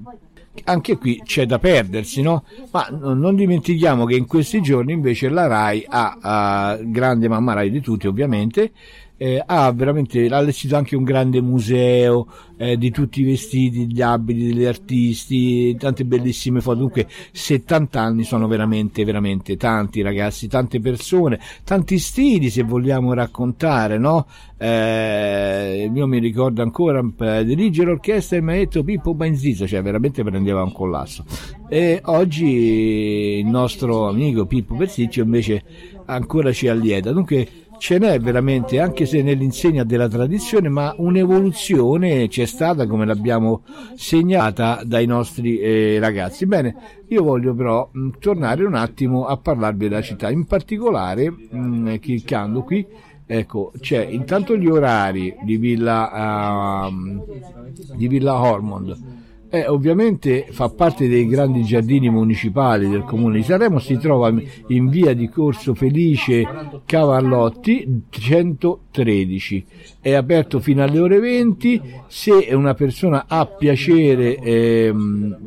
Anche qui c'è da perdersi, no? Ma non dimentichiamo che in questi giorni invece la Rai ha, ha grande mamma Rai di tutti ovviamente, eh, ha veramente ha allestito anche un grande museo eh, di tutti i vestiti, gli abiti degli artisti, tante bellissime foto. Dunque settanta anni sono veramente veramente tanti ragazzi, tante persone, tanti stili se vogliamo raccontare, no? Eh, io mi ricordo ancora eh, dirige l'orchestra il maestro Pippo Banziso, cioè veramente prendeva un collasso. E oggi il nostro amico Pippo Bersiccio invece ancora ci allieta. Dunque ce n'è veramente, anche se nell'insegna della tradizione, ma un'evoluzione c'è stata, come l'abbiamo segnalata dai nostri eh, ragazzi. Bene, io voglio però mh, tornare un attimo a parlarvi della città, in particolare mh, cliccando qui. Ecco, c'è intanto gli orari di Villa, uh, di Villa Ormond. Eh, ovviamente fa parte dei grandi giardini municipali del Comune di Sanremo, si trova in via di Corso Felice Cavallotti centotredici, è aperto fino alle ore venti. Se una persona ha piacere ehm,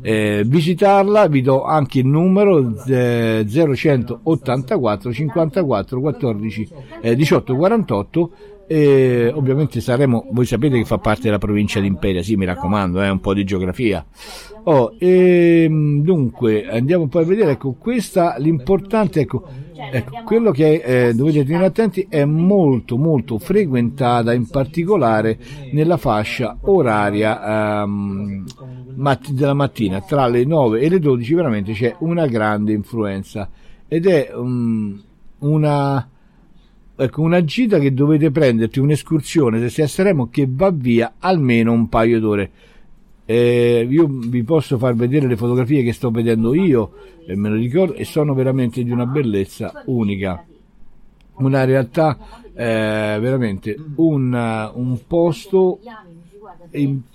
Eh, visitarla, vi do anche il numero eh, zero uno otto quattro cinque quattro quattordici eh, diciotto quarantotto. Eh, ovviamente Sanremo, voi sapete che fa parte della provincia di Imperia, sì, mi raccomando, è eh, un po' di geografia. Oh, ehm, dunque andiamo poi a vedere, ecco, questa l'importante, ecco, ecco quello che eh, dovete tenere attenti, è molto molto frequentata, in particolare nella fascia oraria ehm, matt- della mattina, tra le nove e le dodici veramente c'è una grande influenza, ed è um, una Ecco, una gita che dovete prenderti, un'escursione, se sei a Sanremo, che va via almeno un paio d'ore. Eh, io vi posso far vedere le fotografie che sto vedendo io, e me lo ricordo, e sono veramente di una bellezza unica. Una realtà, eh, veramente, un, un posto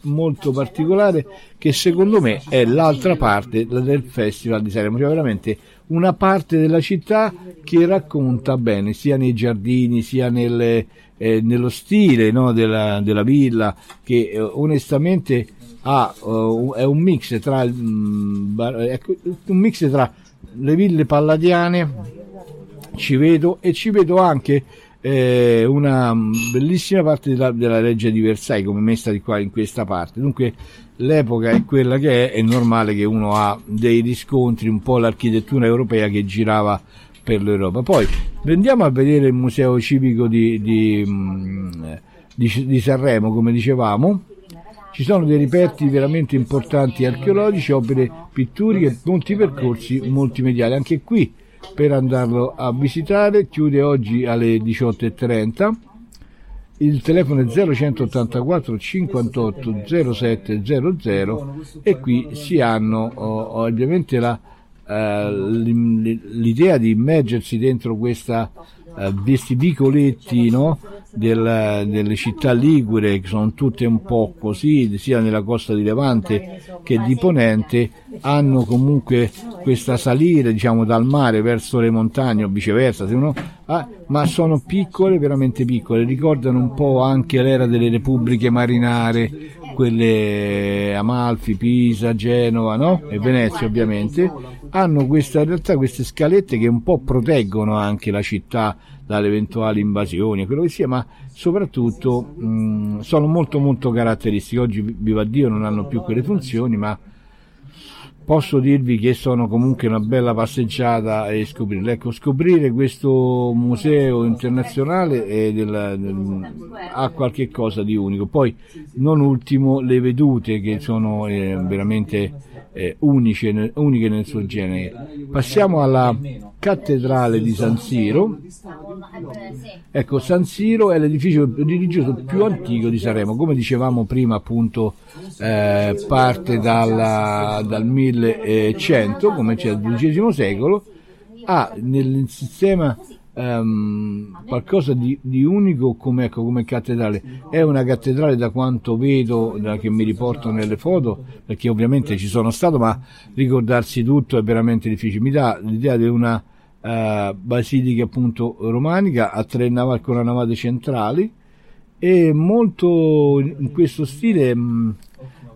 molto particolare, che secondo me è l'altra parte del Festival di Sanremo, cioè veramente una parte della città che racconta bene, sia nei giardini, sia nel, eh, nello stile, no, della, della villa, che eh, onestamente ha, uh, è un mix tra mm, bar, ecco, un mix tra le ville palladiane, ci vedo, e ci vedo anche eh, una bellissima parte della, della reggia di Versailles, come messa di qua in questa parte. Dunque l'epoca è quella che è, è normale che uno ha dei riscontri un po' l'architettura europea che girava per l'Europa. Poi andiamo a vedere il museo civico di, di, di, di Sanremo, come dicevamo. Ci sono dei reperti veramente importanti archeologici, opere pitturiche, molti percorsi multimediali. Anche qui, per andarlo a visitare, chiude oggi alle diciotto e trenta. Il telefono è zero uno otto quattro cinque otto zero sette zero zero, e qui si hanno oh, ovviamente la, eh, l'idea di immergersi dentro questa, eh, questi vicoletti, no, del, delle città ligure, che sono tutte un po' così, sia nella costa di Levante che di Ponente, hanno comunque questa salire, diciamo, dal mare verso le montagne o viceversa, se uno Ah, ma sono piccole, veramente piccole, ricordano un po' anche l'era delle repubbliche marinare, quelle Amalfi, Pisa, Genova, no? E Venezia ovviamente. Hanno questa, in realtà, queste scalette che un po' proteggono anche la città dalle eventuali invasioni, quello che sia, ma soprattutto mh, sono molto molto caratteristiche. Oggi, viva Dio, non hanno più quelle funzioni, ma posso dirvi che sono comunque una bella passeggiata e scoprirle. Ecco, scoprire questo museo internazionale è del, del, ha qualche cosa di unico. Poi, non ultimo, le vedute, che sono eh, veramente eh, uniche, uniche nel suo genere. Passiamo alla Cattedrale di San Siro. Ecco, San Siro è l'edificio religioso più antico di Sanremo, come dicevamo prima, appunto, eh, parte dalla, dal millecento, come c'è il dodicesimo secolo, ha nel sistema um, qualcosa di, di unico come, ecco, come cattedrale. È una cattedrale, da quanto vedo, da che mi riporto nelle foto, perché ovviamente ci sono stato, ma ricordarsi tutto è veramente difficile. Mi dà l'idea di una uh, basilica, appunto, romanica, a tre navate, con la navate centrali, e molto in questo stile mh,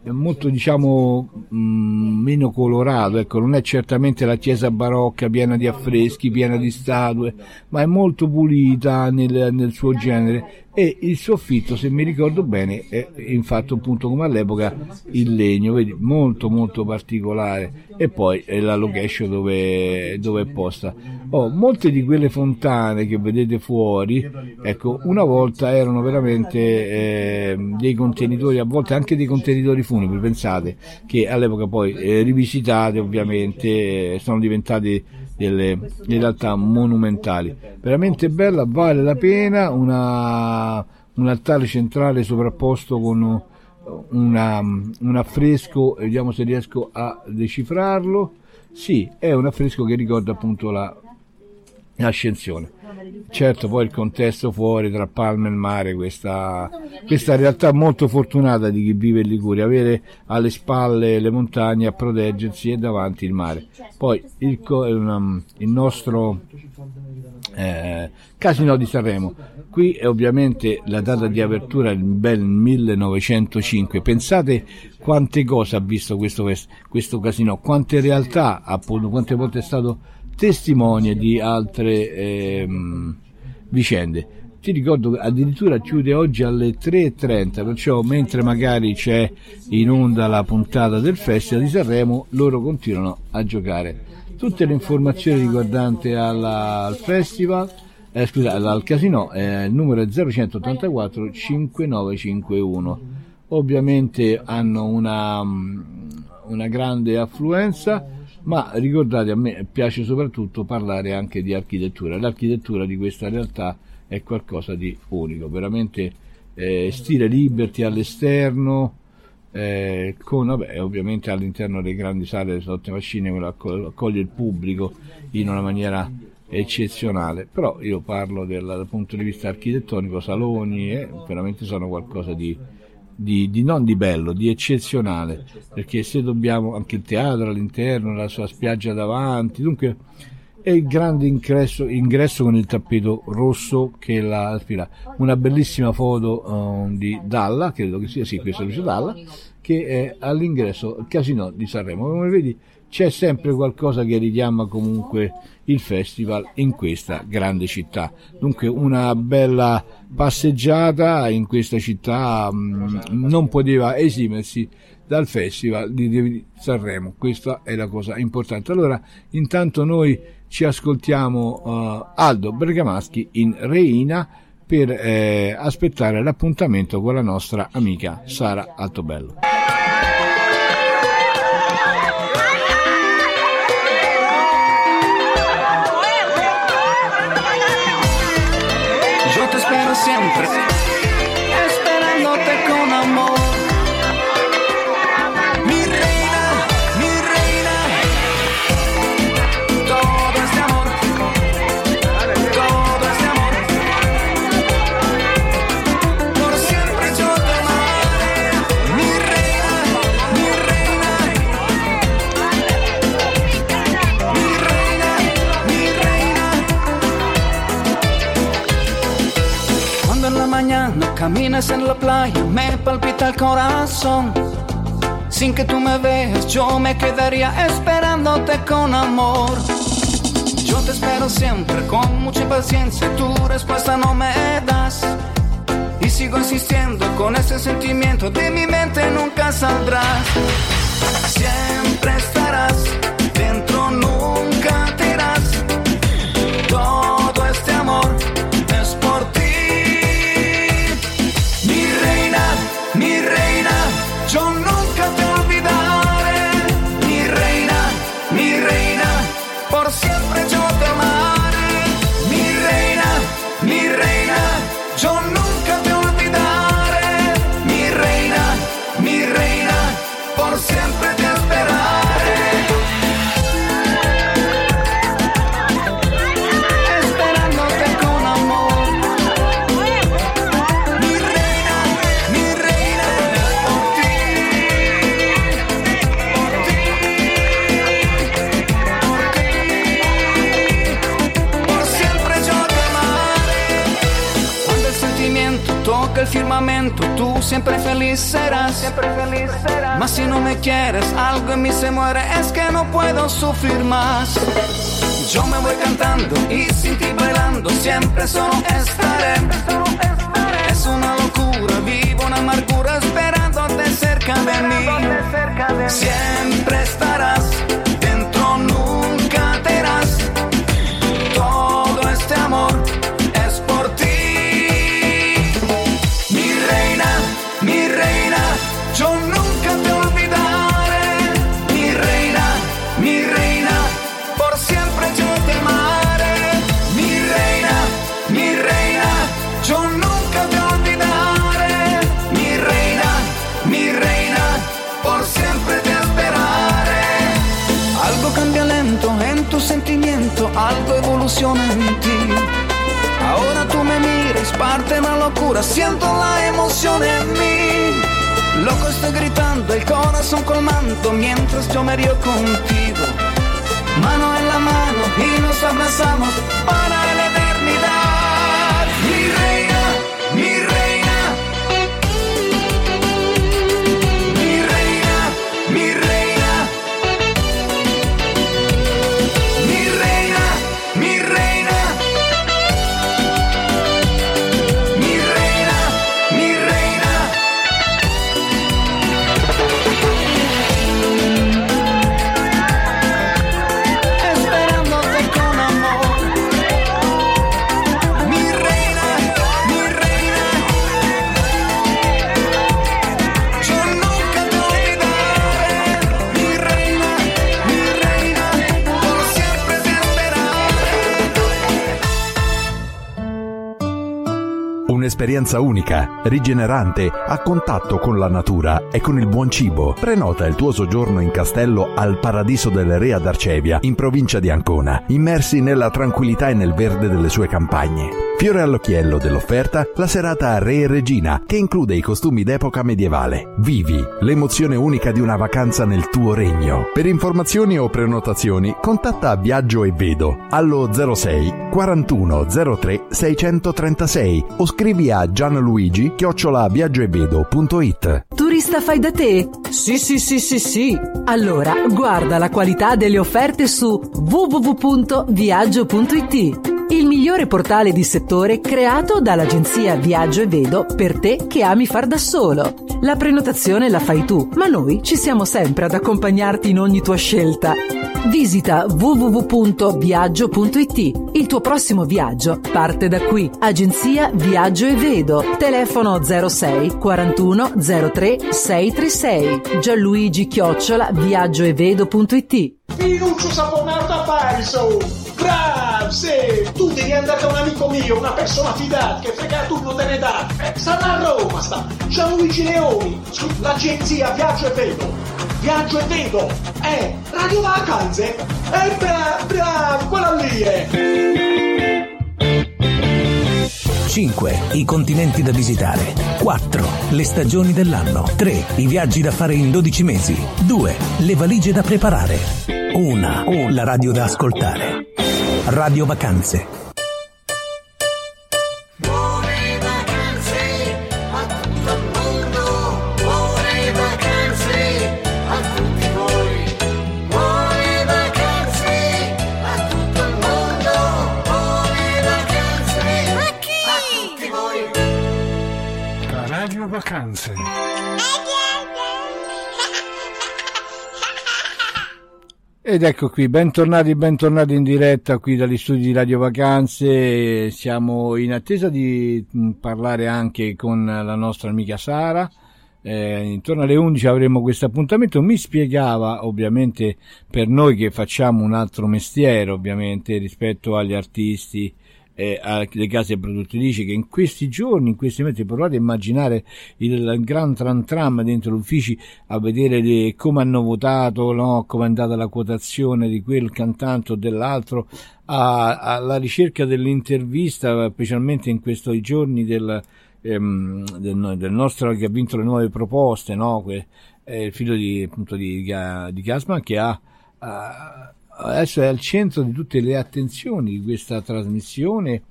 è molto, diciamo, mh, meno colorato, ecco, non è certamente la chiesa barocca piena di affreschi, piena di statue, ma è molto pulita nel, nel suo genere, e il soffitto, se mi ricordo bene, è infatti appunto come all'epoca in legno, vedi, molto molto particolare, e poi è la location dove, dove è posta. Oh, molte di quelle fontane che vedete fuori, ecco, una volta erano veramente eh, dei contenitori, a volte anche dei contenitori funebri, pensate, che all'epoca poi eh, rivisitate ovviamente eh, sono diventati delle, in realtà, monumentali. Veramente bella, vale la pena. Una, un altare centrale sovrapposto con una, un affresco, vediamo se riesco a decifrarlo. Sì, è un affresco che ricorda appunto la l'ascensione. Certo, poi il contesto fuori tra palme e il mare, questa, questa realtà molto fortunata di chi vive in Liguria, avere alle spalle le montagne a proteggersi e davanti il mare. Poi il, il nostro eh, Casino di Sanremo, qui è ovviamente la data di apertura del bel millenovecentocinque, pensate quante cose ha visto questo, questo casino, quante realtà, appunto, quante volte è stato testimonie di altre ehm, vicende. Ti ricordo che addirittura chiude oggi alle tre e trenta, perciò mentre magari c'è in onda la puntata del Festival di Sanremo, loro continuano a giocare. Tutte le informazioni riguardanti alla, al festival, eh, scusate, al casino, eh, il numero è zero uno otto quattro cinque nove cinque uno. Ovviamente hanno una, una grande affluenza. Ma ricordate, a me piace soprattutto parlare anche di architettura. L'architettura di questa realtà è qualcosa di unico, veramente eh, stile Liberty all'esterno, eh, con vabbè, ovviamente all'interno delle grandi sale sotto fascine, quello accoglie il pubblico in una maniera eccezionale. Però io parlo del, dal punto di vista architettonico, saloni, eh, veramente sono qualcosa di Di, di non di bello, di eccezionale, perché se dobbiamo anche il teatro all'interno, la sua spiaggia davanti, dunque è il grande ingresso, ingresso con il tappeto rosso che la fila. Una bellissima foto um, di Dalla, credo che sia, sì, questo è Dalla, che è all'ingresso al Casino di Sanremo. Come vedi c'è sempre qualcosa che richiama comunque il festival in questa grande città, dunque una bella passeggiata in questa città mh, non poteva esimersi dal Festival di Sanremo, questa è la cosa importante. Allora intanto noi ci ascoltiamo uh, Aldo Bergamaschi in Reina per eh, aspettare l'appuntamento con la nostra amica Sara Altobello. Yo te espero siempre, esperándote con amor. Caminas en la playa, me palpita el corazón. Sin que tú me veas, yo me quedaría esperándote con amor. Yo te espero siempre, con mucha paciencia, tu respuesta no me das. Y sigo insistiendo, con ese sentimiento de mi mente nunca saldrás. Siempre estarás, dentro nunca te irás. Todo este amor es por ti. Yo nunca te olvidaré, mi reina, mi reina, por siempre yo te amaré, mi reina, mi reina, yo nunca te olvidaré, mi reina, mi reina, por siempre te esperaré. El firmamento, tú siempre feliz serás, siempre feliz serás. Mas si no me quieres, algo en mí se muere, es que no puedo sufrir más. Yo me voy cantando y sin ti bailando, siempre solo estaré, siempre solo estaré. amargura, vivo un'amargura esperando te cerca de mí. Siempre estarás dentro, nunca te irás. Todo este amor es por ti. Mi reina, mi reina, yo nunca te olvidaré. Mi reina, mi reina, por siempre yo te amaré. Mi reina, mi reina, yo nunca te olvidaré. Mi reina, mi reina, por siempre te esperaré. Algo cambia lento en tu sentimiento, algo evoluciona en ti. Ahora tú me miras, parte una locura, siento la emoción en mí. Loco estoy gritando, el corazón colmando, mientras yo me río contigo. Mano en la mano y nos abrazamos para la eternidad. Mi reina, mi reina, mi reina, mi reina, mi reina, mi reina, mi reina, mi reina. Esperándote con amor. Mi reina, mi reina, yo nunca te olvidaré. Mi reina, mi reina, por siempre te esperaré. Un'esperienza unica, rigenerante, a contatto con la natura e con il buon cibo. Prenota il tuo soggiorno in castello al Paradiso delle Re ad Arcevia, in provincia di Ancona, immersi nella tranquillità e nel verde delle sue campagne. Fiore all'occhiello dell'offerta, la serata Re e Regina, che include i costumi d'epoca medievale. Vivi l'emozione unica di una vacanza nel tuo regno. Per informazioni o prenotazioni, contatta Viaggio e Vedo allo zero sei quarantuno zero tre seicentotrentasei o scrivi a Gianluigi chiocciola viaggioevedo.it. Turista fai da te? Sì, sì, sì, sì, sì. Allora, guarda la qualità delle offerte su vu vu vu punto viaggio punto it. Il migliore portale di settore creato dall'agenzia Viaggio e Vedo per te che ami far da solo. La prenotazione la fai tu, ma noi ci siamo sempre ad accompagnarti in ogni tua scelta. Visita vu vu vu punto viaggio punto it. Il tuo prossimo viaggio parte da qui. Agenzia Viaggio e Vedo. Telefono zero sei quarantuno zero tre seicentotrentasei. Gianluigi chiocciola viaggioevedo.it. Pinuccio Saponato a Pariso. Bravo, sì! Tu devi andare da un amico mio, una persona fidata, che frega tu non te ne dà. Sarà a Roma, sta. Gianluigi Leoni, l'agenzia Viaggio e Vedo. Viaggio e Vedo, eh, Radio Vacanze, eh, bravo, bravo, quella lì è. cinque. I continenti da visitare. quattro. Le stagioni dell'anno. tre. I viaggi da fare in dodici mesi. due. Le valigie da preparare. uno. La radio da ascoltare. Radio Vacanze. Buone vacanze a tutto il mondo, buone vacanze a tutti voi. Buone vacanze a tutto il mondo, buone vacanze a tutti voi. La Radio Vacanze. Ed ecco qui, bentornati, bentornati in diretta qui dagli studi di Radio Vacanze. Siamo in attesa di parlare anche con la nostra amica Sara. Eh, intorno alle undici avremo questo appuntamento. Mi spiegava, ovviamente, per noi che facciamo un altro mestiere, ovviamente, rispetto agli artisti e alle case produttrici, che in questi giorni, in questi mesi, provate a immaginare il gran tran tram dentro gli uffici a vedere le, come hanno votato, no, come è andata la quotazione di quel cantante o dell'altro, a, alla ricerca dell'intervista, specialmente in questi giorni del, ehm, del, del nostro che ha vinto le nuove proposte, no? Que, eh, il figlio di, appunto, di, di Gassmann, che ha, ha adesso è al centro di tutte le attenzioni di questa trasmissione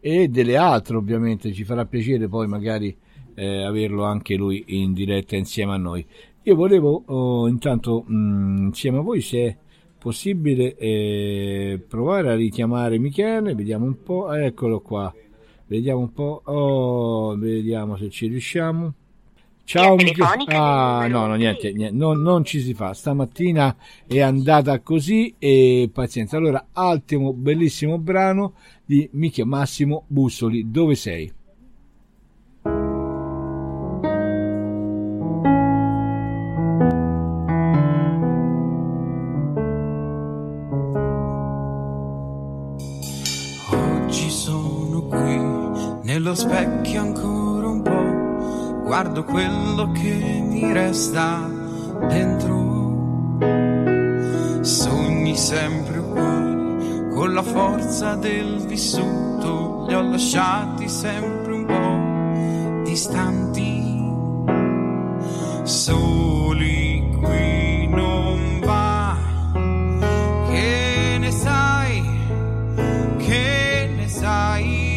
e delle altre, ovviamente. Ci farà piacere poi magari eh, averlo anche lui in diretta insieme a noi. Io volevo oh, intanto mh, insieme a voi, se è possibile, eh, provare a richiamare Michele. Vediamo un po', eccolo qua. Vediamo un po'. Oh, vediamo se ci riusciamo. Ciao Michele. Ah, no, no, niente, niente. No, non ci si fa. Stamattina è andata così e pazienza. Allora, altimo bellissimo brano di Michele Massimo Bussoli, Dove sei? Nello specchio ancora un po', guardo quello che mi resta dentro. Sogni sempre uguali, con la forza del vissuto, li ho lasciati sempre un po' distanti. Soli qui non va, che ne sai, che ne sai.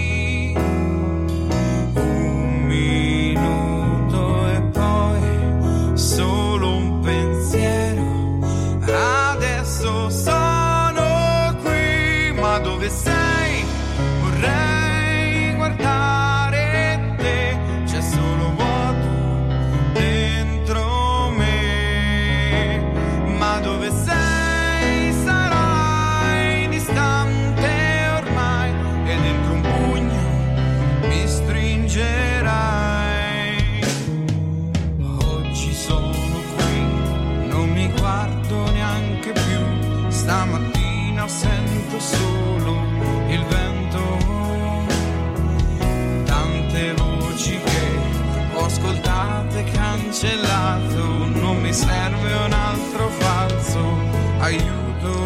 Sento solo il vento, tante voci che ho ascoltato e cancellato, non mi serve un altro falso aiuto.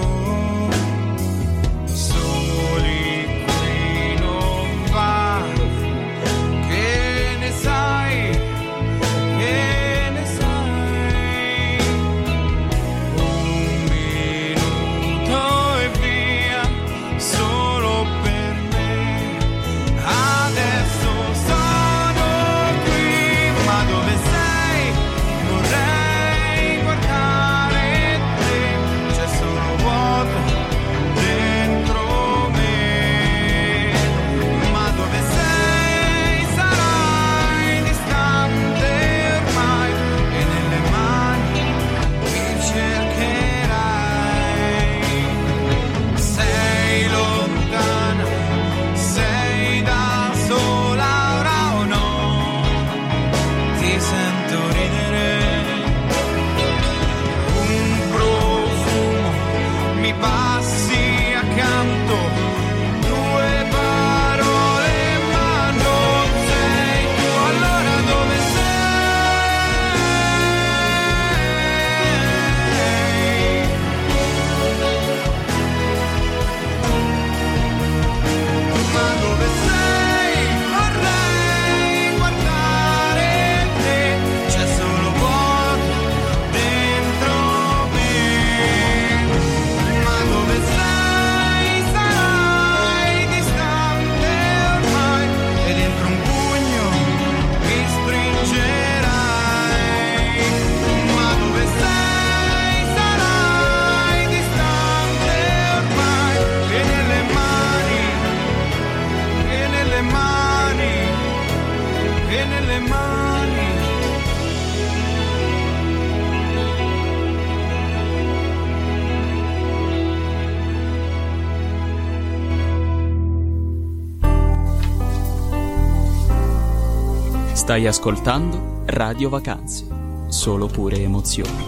Stai ascoltando Radio Vacanze, solo pure emozioni.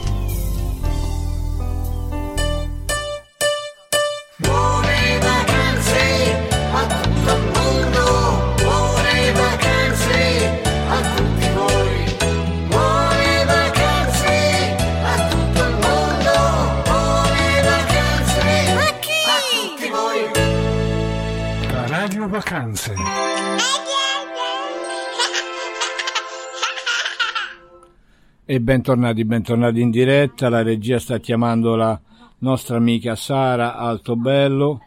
Buone vacanze a tutto il mondo, buone vacanze a tutti voi. Buone vacanze a tutto il mondo, buone vacanze a tutti voi. La Radio Vacanze. E bentornati, bentornati in diretta, la regia sta chiamando la nostra amica Sara Altobello,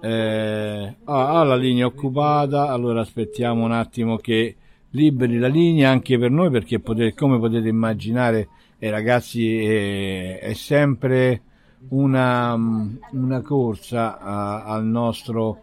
eh, ha, ha la linea occupata, allora aspettiamo un attimo che liberi la linea anche per noi, perché potete, come potete immaginare, eh, ragazzi, eh, è sempre una, una corsa a, al nostro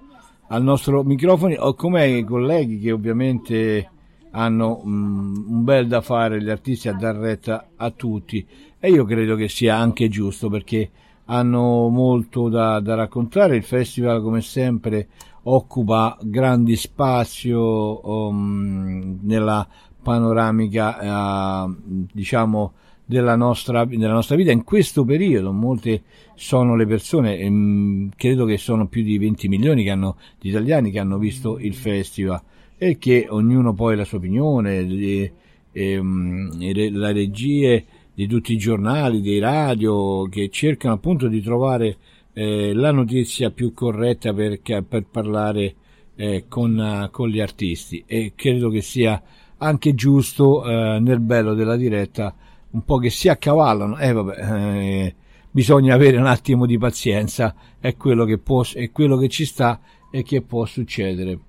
al nostro microfono, o come i colleghi che ovviamente hanno mh, un bel da fare, gli artisti, a dar retta a tutti, e io credo che sia anche giusto, perché hanno molto da, da raccontare. Il festival, come sempre, occupa grandi spazio um, nella panoramica uh, diciamo della nostra, della nostra vita in questo periodo. Molte sono le persone, e, mh, credo che sono più di venti milioni che hanno, di italiani che hanno visto il festival, e che ognuno poi la sua opinione, le, e, mh, la regie di tutti i giornali, dei radio, che cercano appunto di trovare eh, la notizia più corretta per, per parlare eh, con, con gli artisti, e credo che sia anche giusto eh, nel bello della diretta un po' che si accavallano. Eh, vabbè, eh, bisogna avere un attimo di pazienza, è quello che può, è quello che ci sta e che può succedere.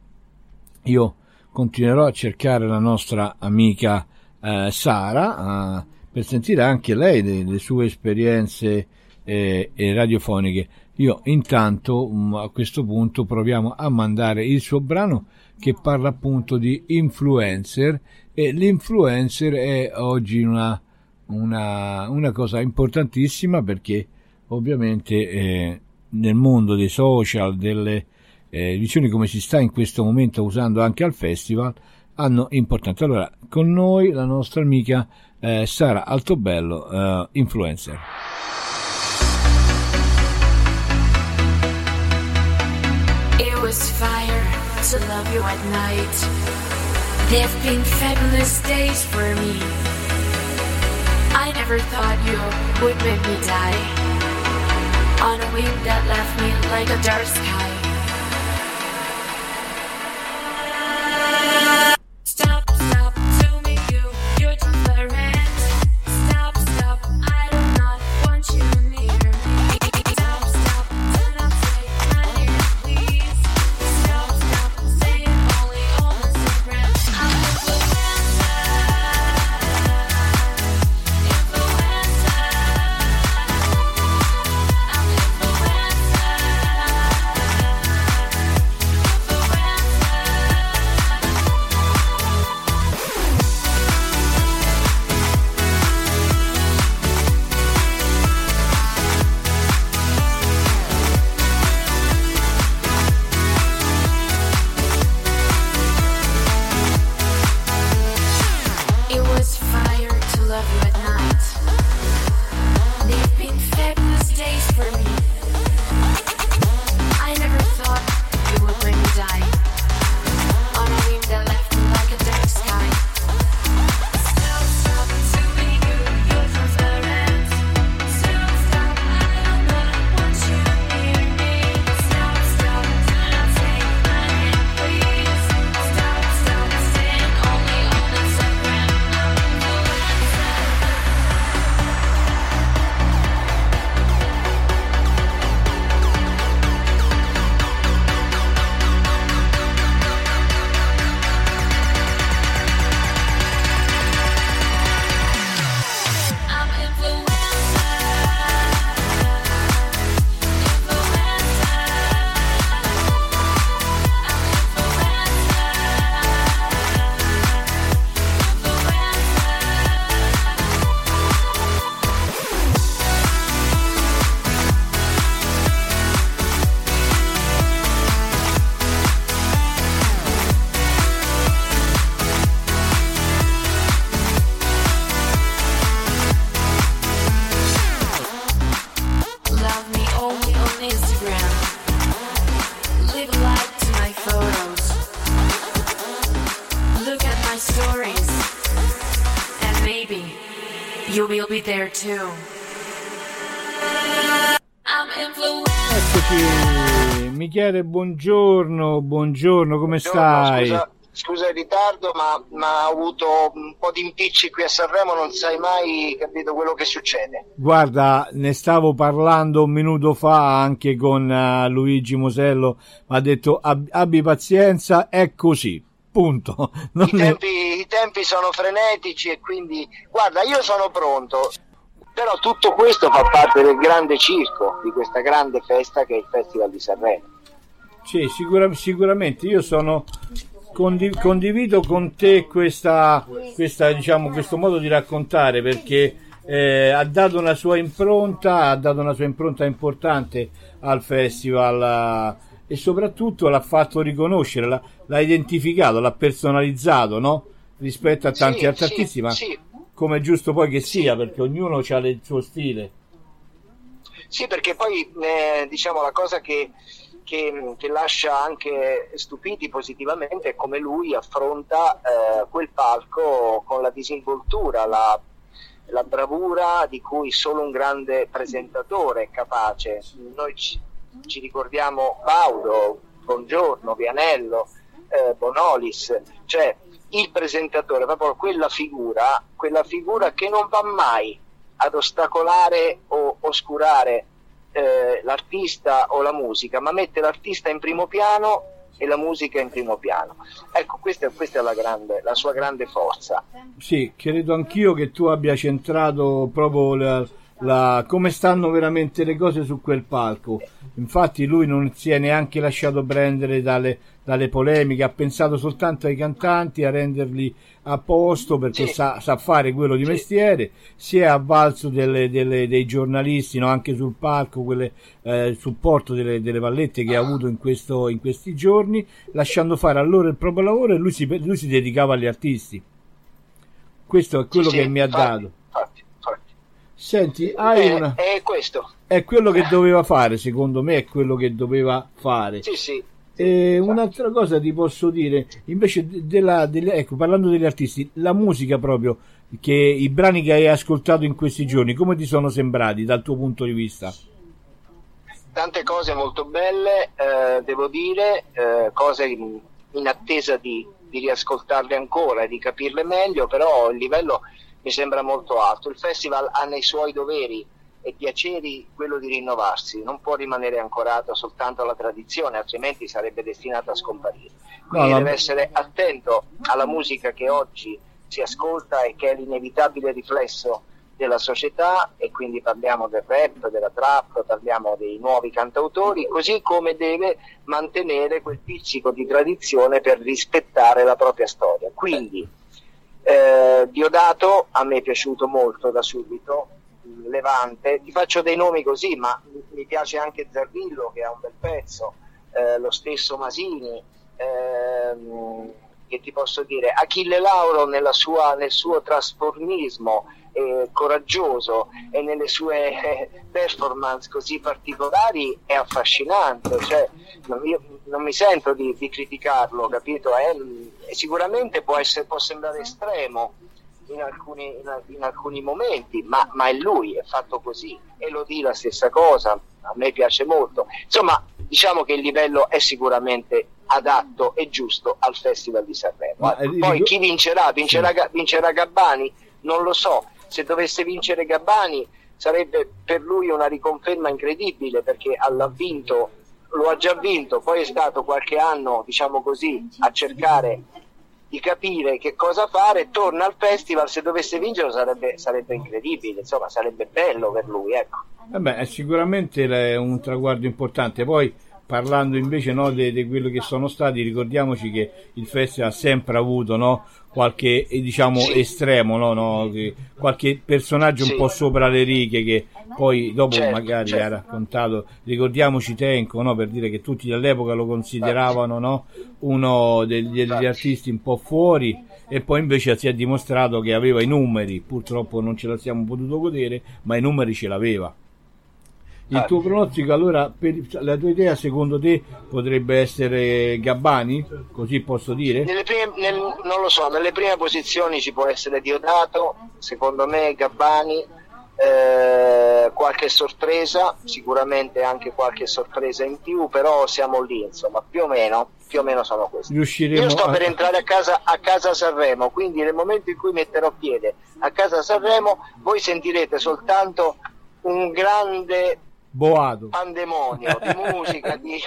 Io continuerò a cercare la nostra amica eh, Sara eh, per sentire anche lei delle sue esperienze eh, e radiofoniche. Io intanto mh, a questo punto proviamo a mandare il suo brano, che parla appunto di influencer, e l'influencer è oggi una, una, una cosa importantissima, perché ovviamente eh, nel mondo dei social, delle Eh, diciamo come si sta in questo momento usando anche al festival, hanno importante. Allora, con noi la nostra amica eh, Sara Altobello, eh, influencer. It was fire to love you at night. They have been fabulous days for me. I never thought you would make me die on a wind that left me like a dark sky. There too. I'm influencer. Eccoci. Michele, buongiorno, buongiorno, come buongiorno, stai? Scusa, scusa il ritardo, ma, ma ho avuto un po' di impicci qui a Sanremo, non sai mai, capito, quello che succede. Guarda, ne stavo parlando un minuto fa anche con uh, Luigi Mosello, mi ha detto Ab- abbi pazienza, è così. Punto. Non I, tempi, ne... I tempi sono frenetici, e quindi guarda, io sono pronto, però tutto questo fa parte del grande circo di questa grande festa che è il Festival di Sanremo. Sì, sicura, sicuramente io sono condiv- condivido con te questa, questa, diciamo, questo modo di raccontare, perché eh, ha dato una sua impronta, ha dato una sua impronta importante al festival eh, e soprattutto l'ha fatto riconoscere, l'ha, l'ha identificato, l'ha personalizzato, no? Rispetto a tanti sì, altri sì, artisti, ma sì. Come è giusto poi che sia, perché ognuno ha il suo stile. Sì, perché poi eh, diciamo la cosa che, che, che lascia anche stupiti positivamente è come lui affronta eh, quel palco con la disinvoltura, la, la bravura di cui solo un grande presentatore è capace. Noi ci, ci ricordiamo Baudo, Bongiorno, Vianello, eh, Bonolis, cioè il presentatore, proprio quella figura, quella figura che non va mai ad ostacolare o oscurare eh, l'artista o la musica, ma mette l'artista in primo piano e la musica in primo piano. Ecco, questa, questa è la, grande, la sua grande forza. Sì, credo anch'io che tu abbia centrato proprio la, la, come stanno veramente le cose su quel palco. Infatti lui non si è neanche lasciato prendere dalle, dalle polemiche, ha pensato soltanto ai cantanti, a renderli a posto, perché sì. sa, sa fare quello di sì. mestiere, si è avvalso delle, delle, dei giornalisti, no? Anche sul palco, quelle, eh, il supporto delle, delle vallette che ah. ha avuto in, questo, in questi giorni, lasciando fare a loro il proprio lavoro, e lui si, lui si dedicava agli artisti. Questo è quello sì, che sì, mi ha fatti, dato. Fatti, fatti. Senti, hai eh, una... È questo. È quello che doveva fare, secondo me è quello che doveva fare. Sì, sì. E un'altra cosa ti posso dire, invece della, della, ecco, parlando degli artisti, la musica proprio, che i brani che hai ascoltato in questi giorni, come ti sono sembrati dal tuo punto di vista? Tante cose molto belle, eh, devo dire, eh, cose in, in attesa di, di riascoltarle ancora e di capirle meglio, però il livello mi sembra molto alto. Il festival ha nei suoi doveri e piaceri quello di rinnovarsi, non può rimanere ancorato soltanto alla tradizione, altrimenti sarebbe destinato a scomparire. Quindi no, deve essere attento alla musica che oggi si ascolta e che è l'inevitabile riflesso della società, e quindi parliamo del rap, della trap, parliamo dei nuovi cantautori, così come deve mantenere quel pizzico di tradizione per rispettare la propria storia. Quindi eh, Diodato a me è piaciuto molto da subito, Levante, ti faccio dei nomi così, ma mi piace anche Zarrillo che ha un bel pezzo, eh, lo stesso Masini, ehm, che ti posso dire, Achille Lauro nella sua, nel suo trasformismo eh, coraggioso e nelle sue eh, performance così particolari è affascinante, cioè, non, io, non mi sento di, di criticarlo, capito? Eh, sicuramente può, essere, può sembrare estremo in alcuni, in alcuni momenti, ma, ma è lui, è fatto così, e lo di la stessa cosa, a me piace molto. Insomma, diciamo che il livello è sicuramente adatto e giusto al Festival di Sanremo. Ma, poi dico... chi vincerà? Vincerà, vincerà Gabbani? Non lo so. Se dovesse vincere Gabbani sarebbe per lui una riconferma incredibile, perché l'ha vinto, lo ha già vinto, poi è stato qualche anno, diciamo così, a cercare di capire che cosa fare, torna al festival, se dovesse vincere sarebbe, sarebbe incredibile, insomma sarebbe bello per lui, ecco. Eh beh, sicuramente è un traguardo importante. Poi parlando invece, no, di quello che sono stati, ricordiamoci che il festival ha sempre avuto, no, qualche, diciamo, sì. estremo, no, no, qualche personaggio sì. un po' sopra le righe che poi dopo certo, magari certo. ha raccontato. Ricordiamoci Tenco, no, per dire che tutti all'epoca lo consideravano, no, uno degli, degli artisti un po' fuori, e poi invece si è dimostrato che aveva i numeri, purtroppo non ce la siamo potuto godere, ma i numeri ce l'aveva. Il tuo pronostico, allora, per la tua idea, secondo te potrebbe essere Gabbani? Così posso dire? Nelle prime, nel, non lo so, nelle prime posizioni ci può essere Diodato, secondo me Gabbani, eh, qualche sorpresa, sicuramente anche qualche sorpresa in più, però siamo lì, insomma, più o meno, più o meno sono questi. Riusciremo Io sto a... per entrare a casa, a casa Sanremo, quindi nel momento in cui metterò piede a casa Sanremo, voi sentirete soltanto un grande... boato, pandemonio di musica di...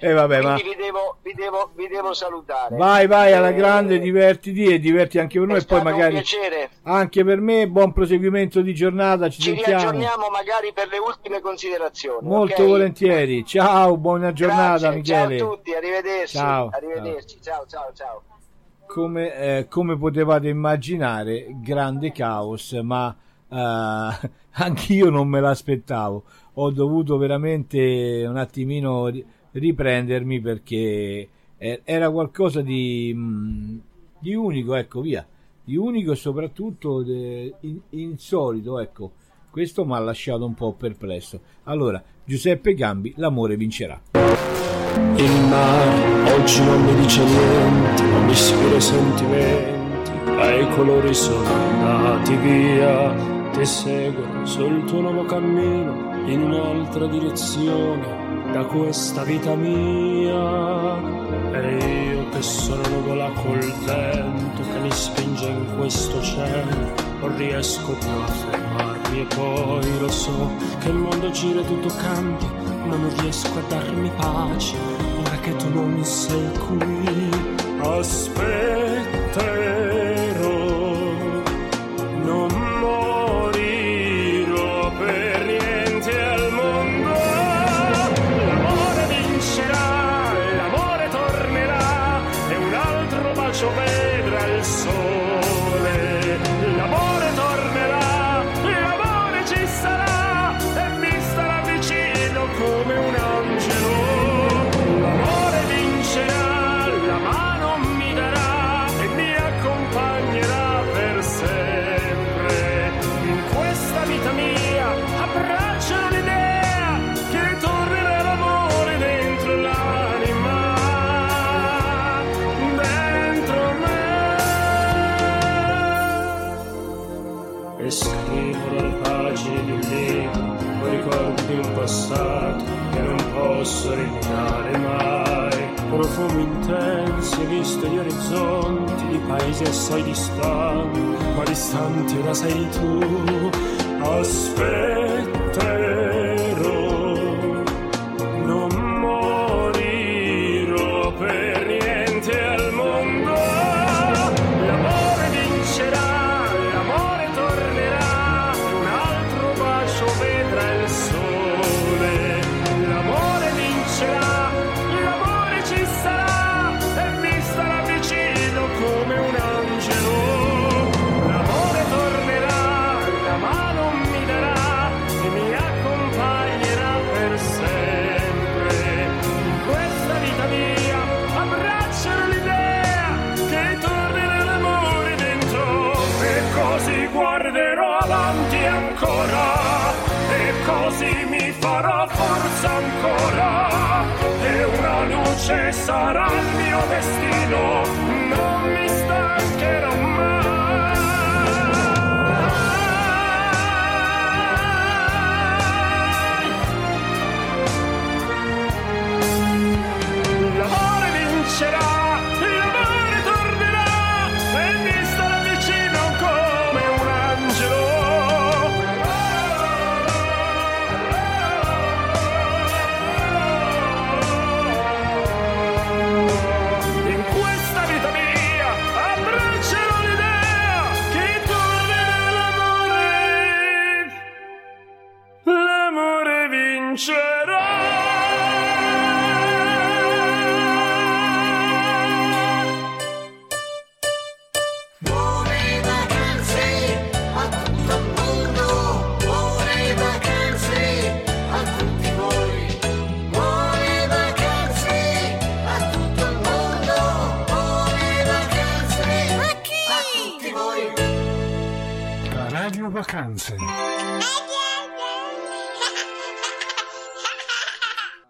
eh, vabbè, ma... vi, devo, vi vi devo, vi devo salutare. Vai, vai, alla eh, grande, divertiti e diverti anche per noi. E poi magari. È un piacere. Anche per me, buon proseguimento di giornata. Ci, ci sentiamo. Ci riaggiorniamo magari per le ultime considerazioni. Molto okay? volentieri. Ciao, buona giornata, grazie, Michele. Ciao a tutti, arrivederci. Ciao, arrivederci. Ciao, ciao, ciao. ciao. Come, eh, come potevate immaginare, grande caos, ma eh, anch'io non me l'aspettavo. Ho dovuto veramente un attimino riprendermi perché era qualcosa di, di unico, ecco, via, di unico e soprattutto insolito, ecco. Questo mi ha lasciato un po' perplesso. Allora, Giuseppe Gambi, l'amore vincerà. Il mare oggi non mi dice niente, non mi ispira sentimenti, ai colori sono andati via. Ti seguono sul tuo nuovo cammino in un'altra direzione da questa vita mia. E io che sono nuvola col vento che mi spinge in questo cielo, non riesco più a fermarmi. E poi lo so che il mondo gira e tutto cambia, ma non riesco a darmi pace ora che tu non sei qui. Aspetterò, non vedrà il sole, l'amore tornerà, l'amore ci sarà e mi starà vicino come un angelo. L'amore vincerà, la mano mi darà e mi accompagnerà per sempre. In questa vita mia abbraccio l'idea che ritornerà l'amore dentro l'anima. E scrivo le pagine di un libro con ricordi in passato che non posso rinviare mai, profumi intensi e viste di orizzonti di paesi assai distanti, ma distanti ora sei tu. Aspetterò, non morirò per niente al mondo. L'amore vincerà, vedrà il sole, l'amore vincerà, l'amore ci sarà e mi starà vicino come un angelo. L'amore tornerà, la mano mi darà e mi accompagnerà per sempre. In questa vita mia abbraccio l'idea che tornerà l'amore dentro e così guarderò avanti ancora. Così mi farò forza ancora e una luce sarà il mio destino, non mi stancherò mai. L'amore vincerà. Vacanze.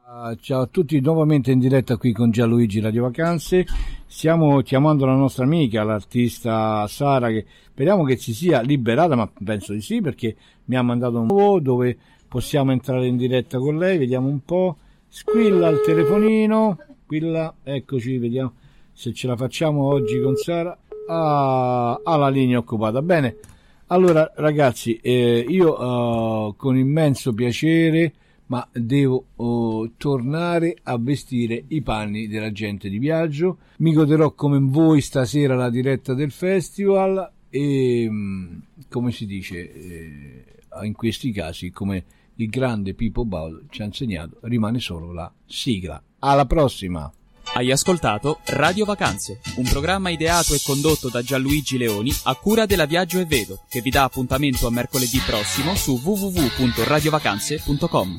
Uh, ciao a tutti, nuovamente in diretta qui con Gianluigi Radio Vacanze. Stiamo chiamando la nostra amica, l'artista Sara, che speriamo che si sia liberata, ma penso di sì, perché mi ha mandato un po' dove possiamo entrare in diretta con lei. Vediamo un po'. Squilla il telefonino. Squilla, eccoci, vediamo se ce la facciamo oggi con Sara. Ah, ha la linea occupata. Bene. Allora ragazzi, eh, io eh, con immenso piacere, ma devo oh, tornare a vestire i panni della gente di viaggio. Mi goderò come voi stasera la diretta del festival e, come si dice, eh, in questi casi, come il grande Pippo Baudo ci ha insegnato, rimane solo la sigla. Alla prossima! Hai ascoltato Radio Vacanze, un programma ideato e condotto da Gianluigi Leoni a cura della Viaggio e Vedo, che vi dà appuntamento a mercoledì prossimo su w w w punto radio vacanze punto com.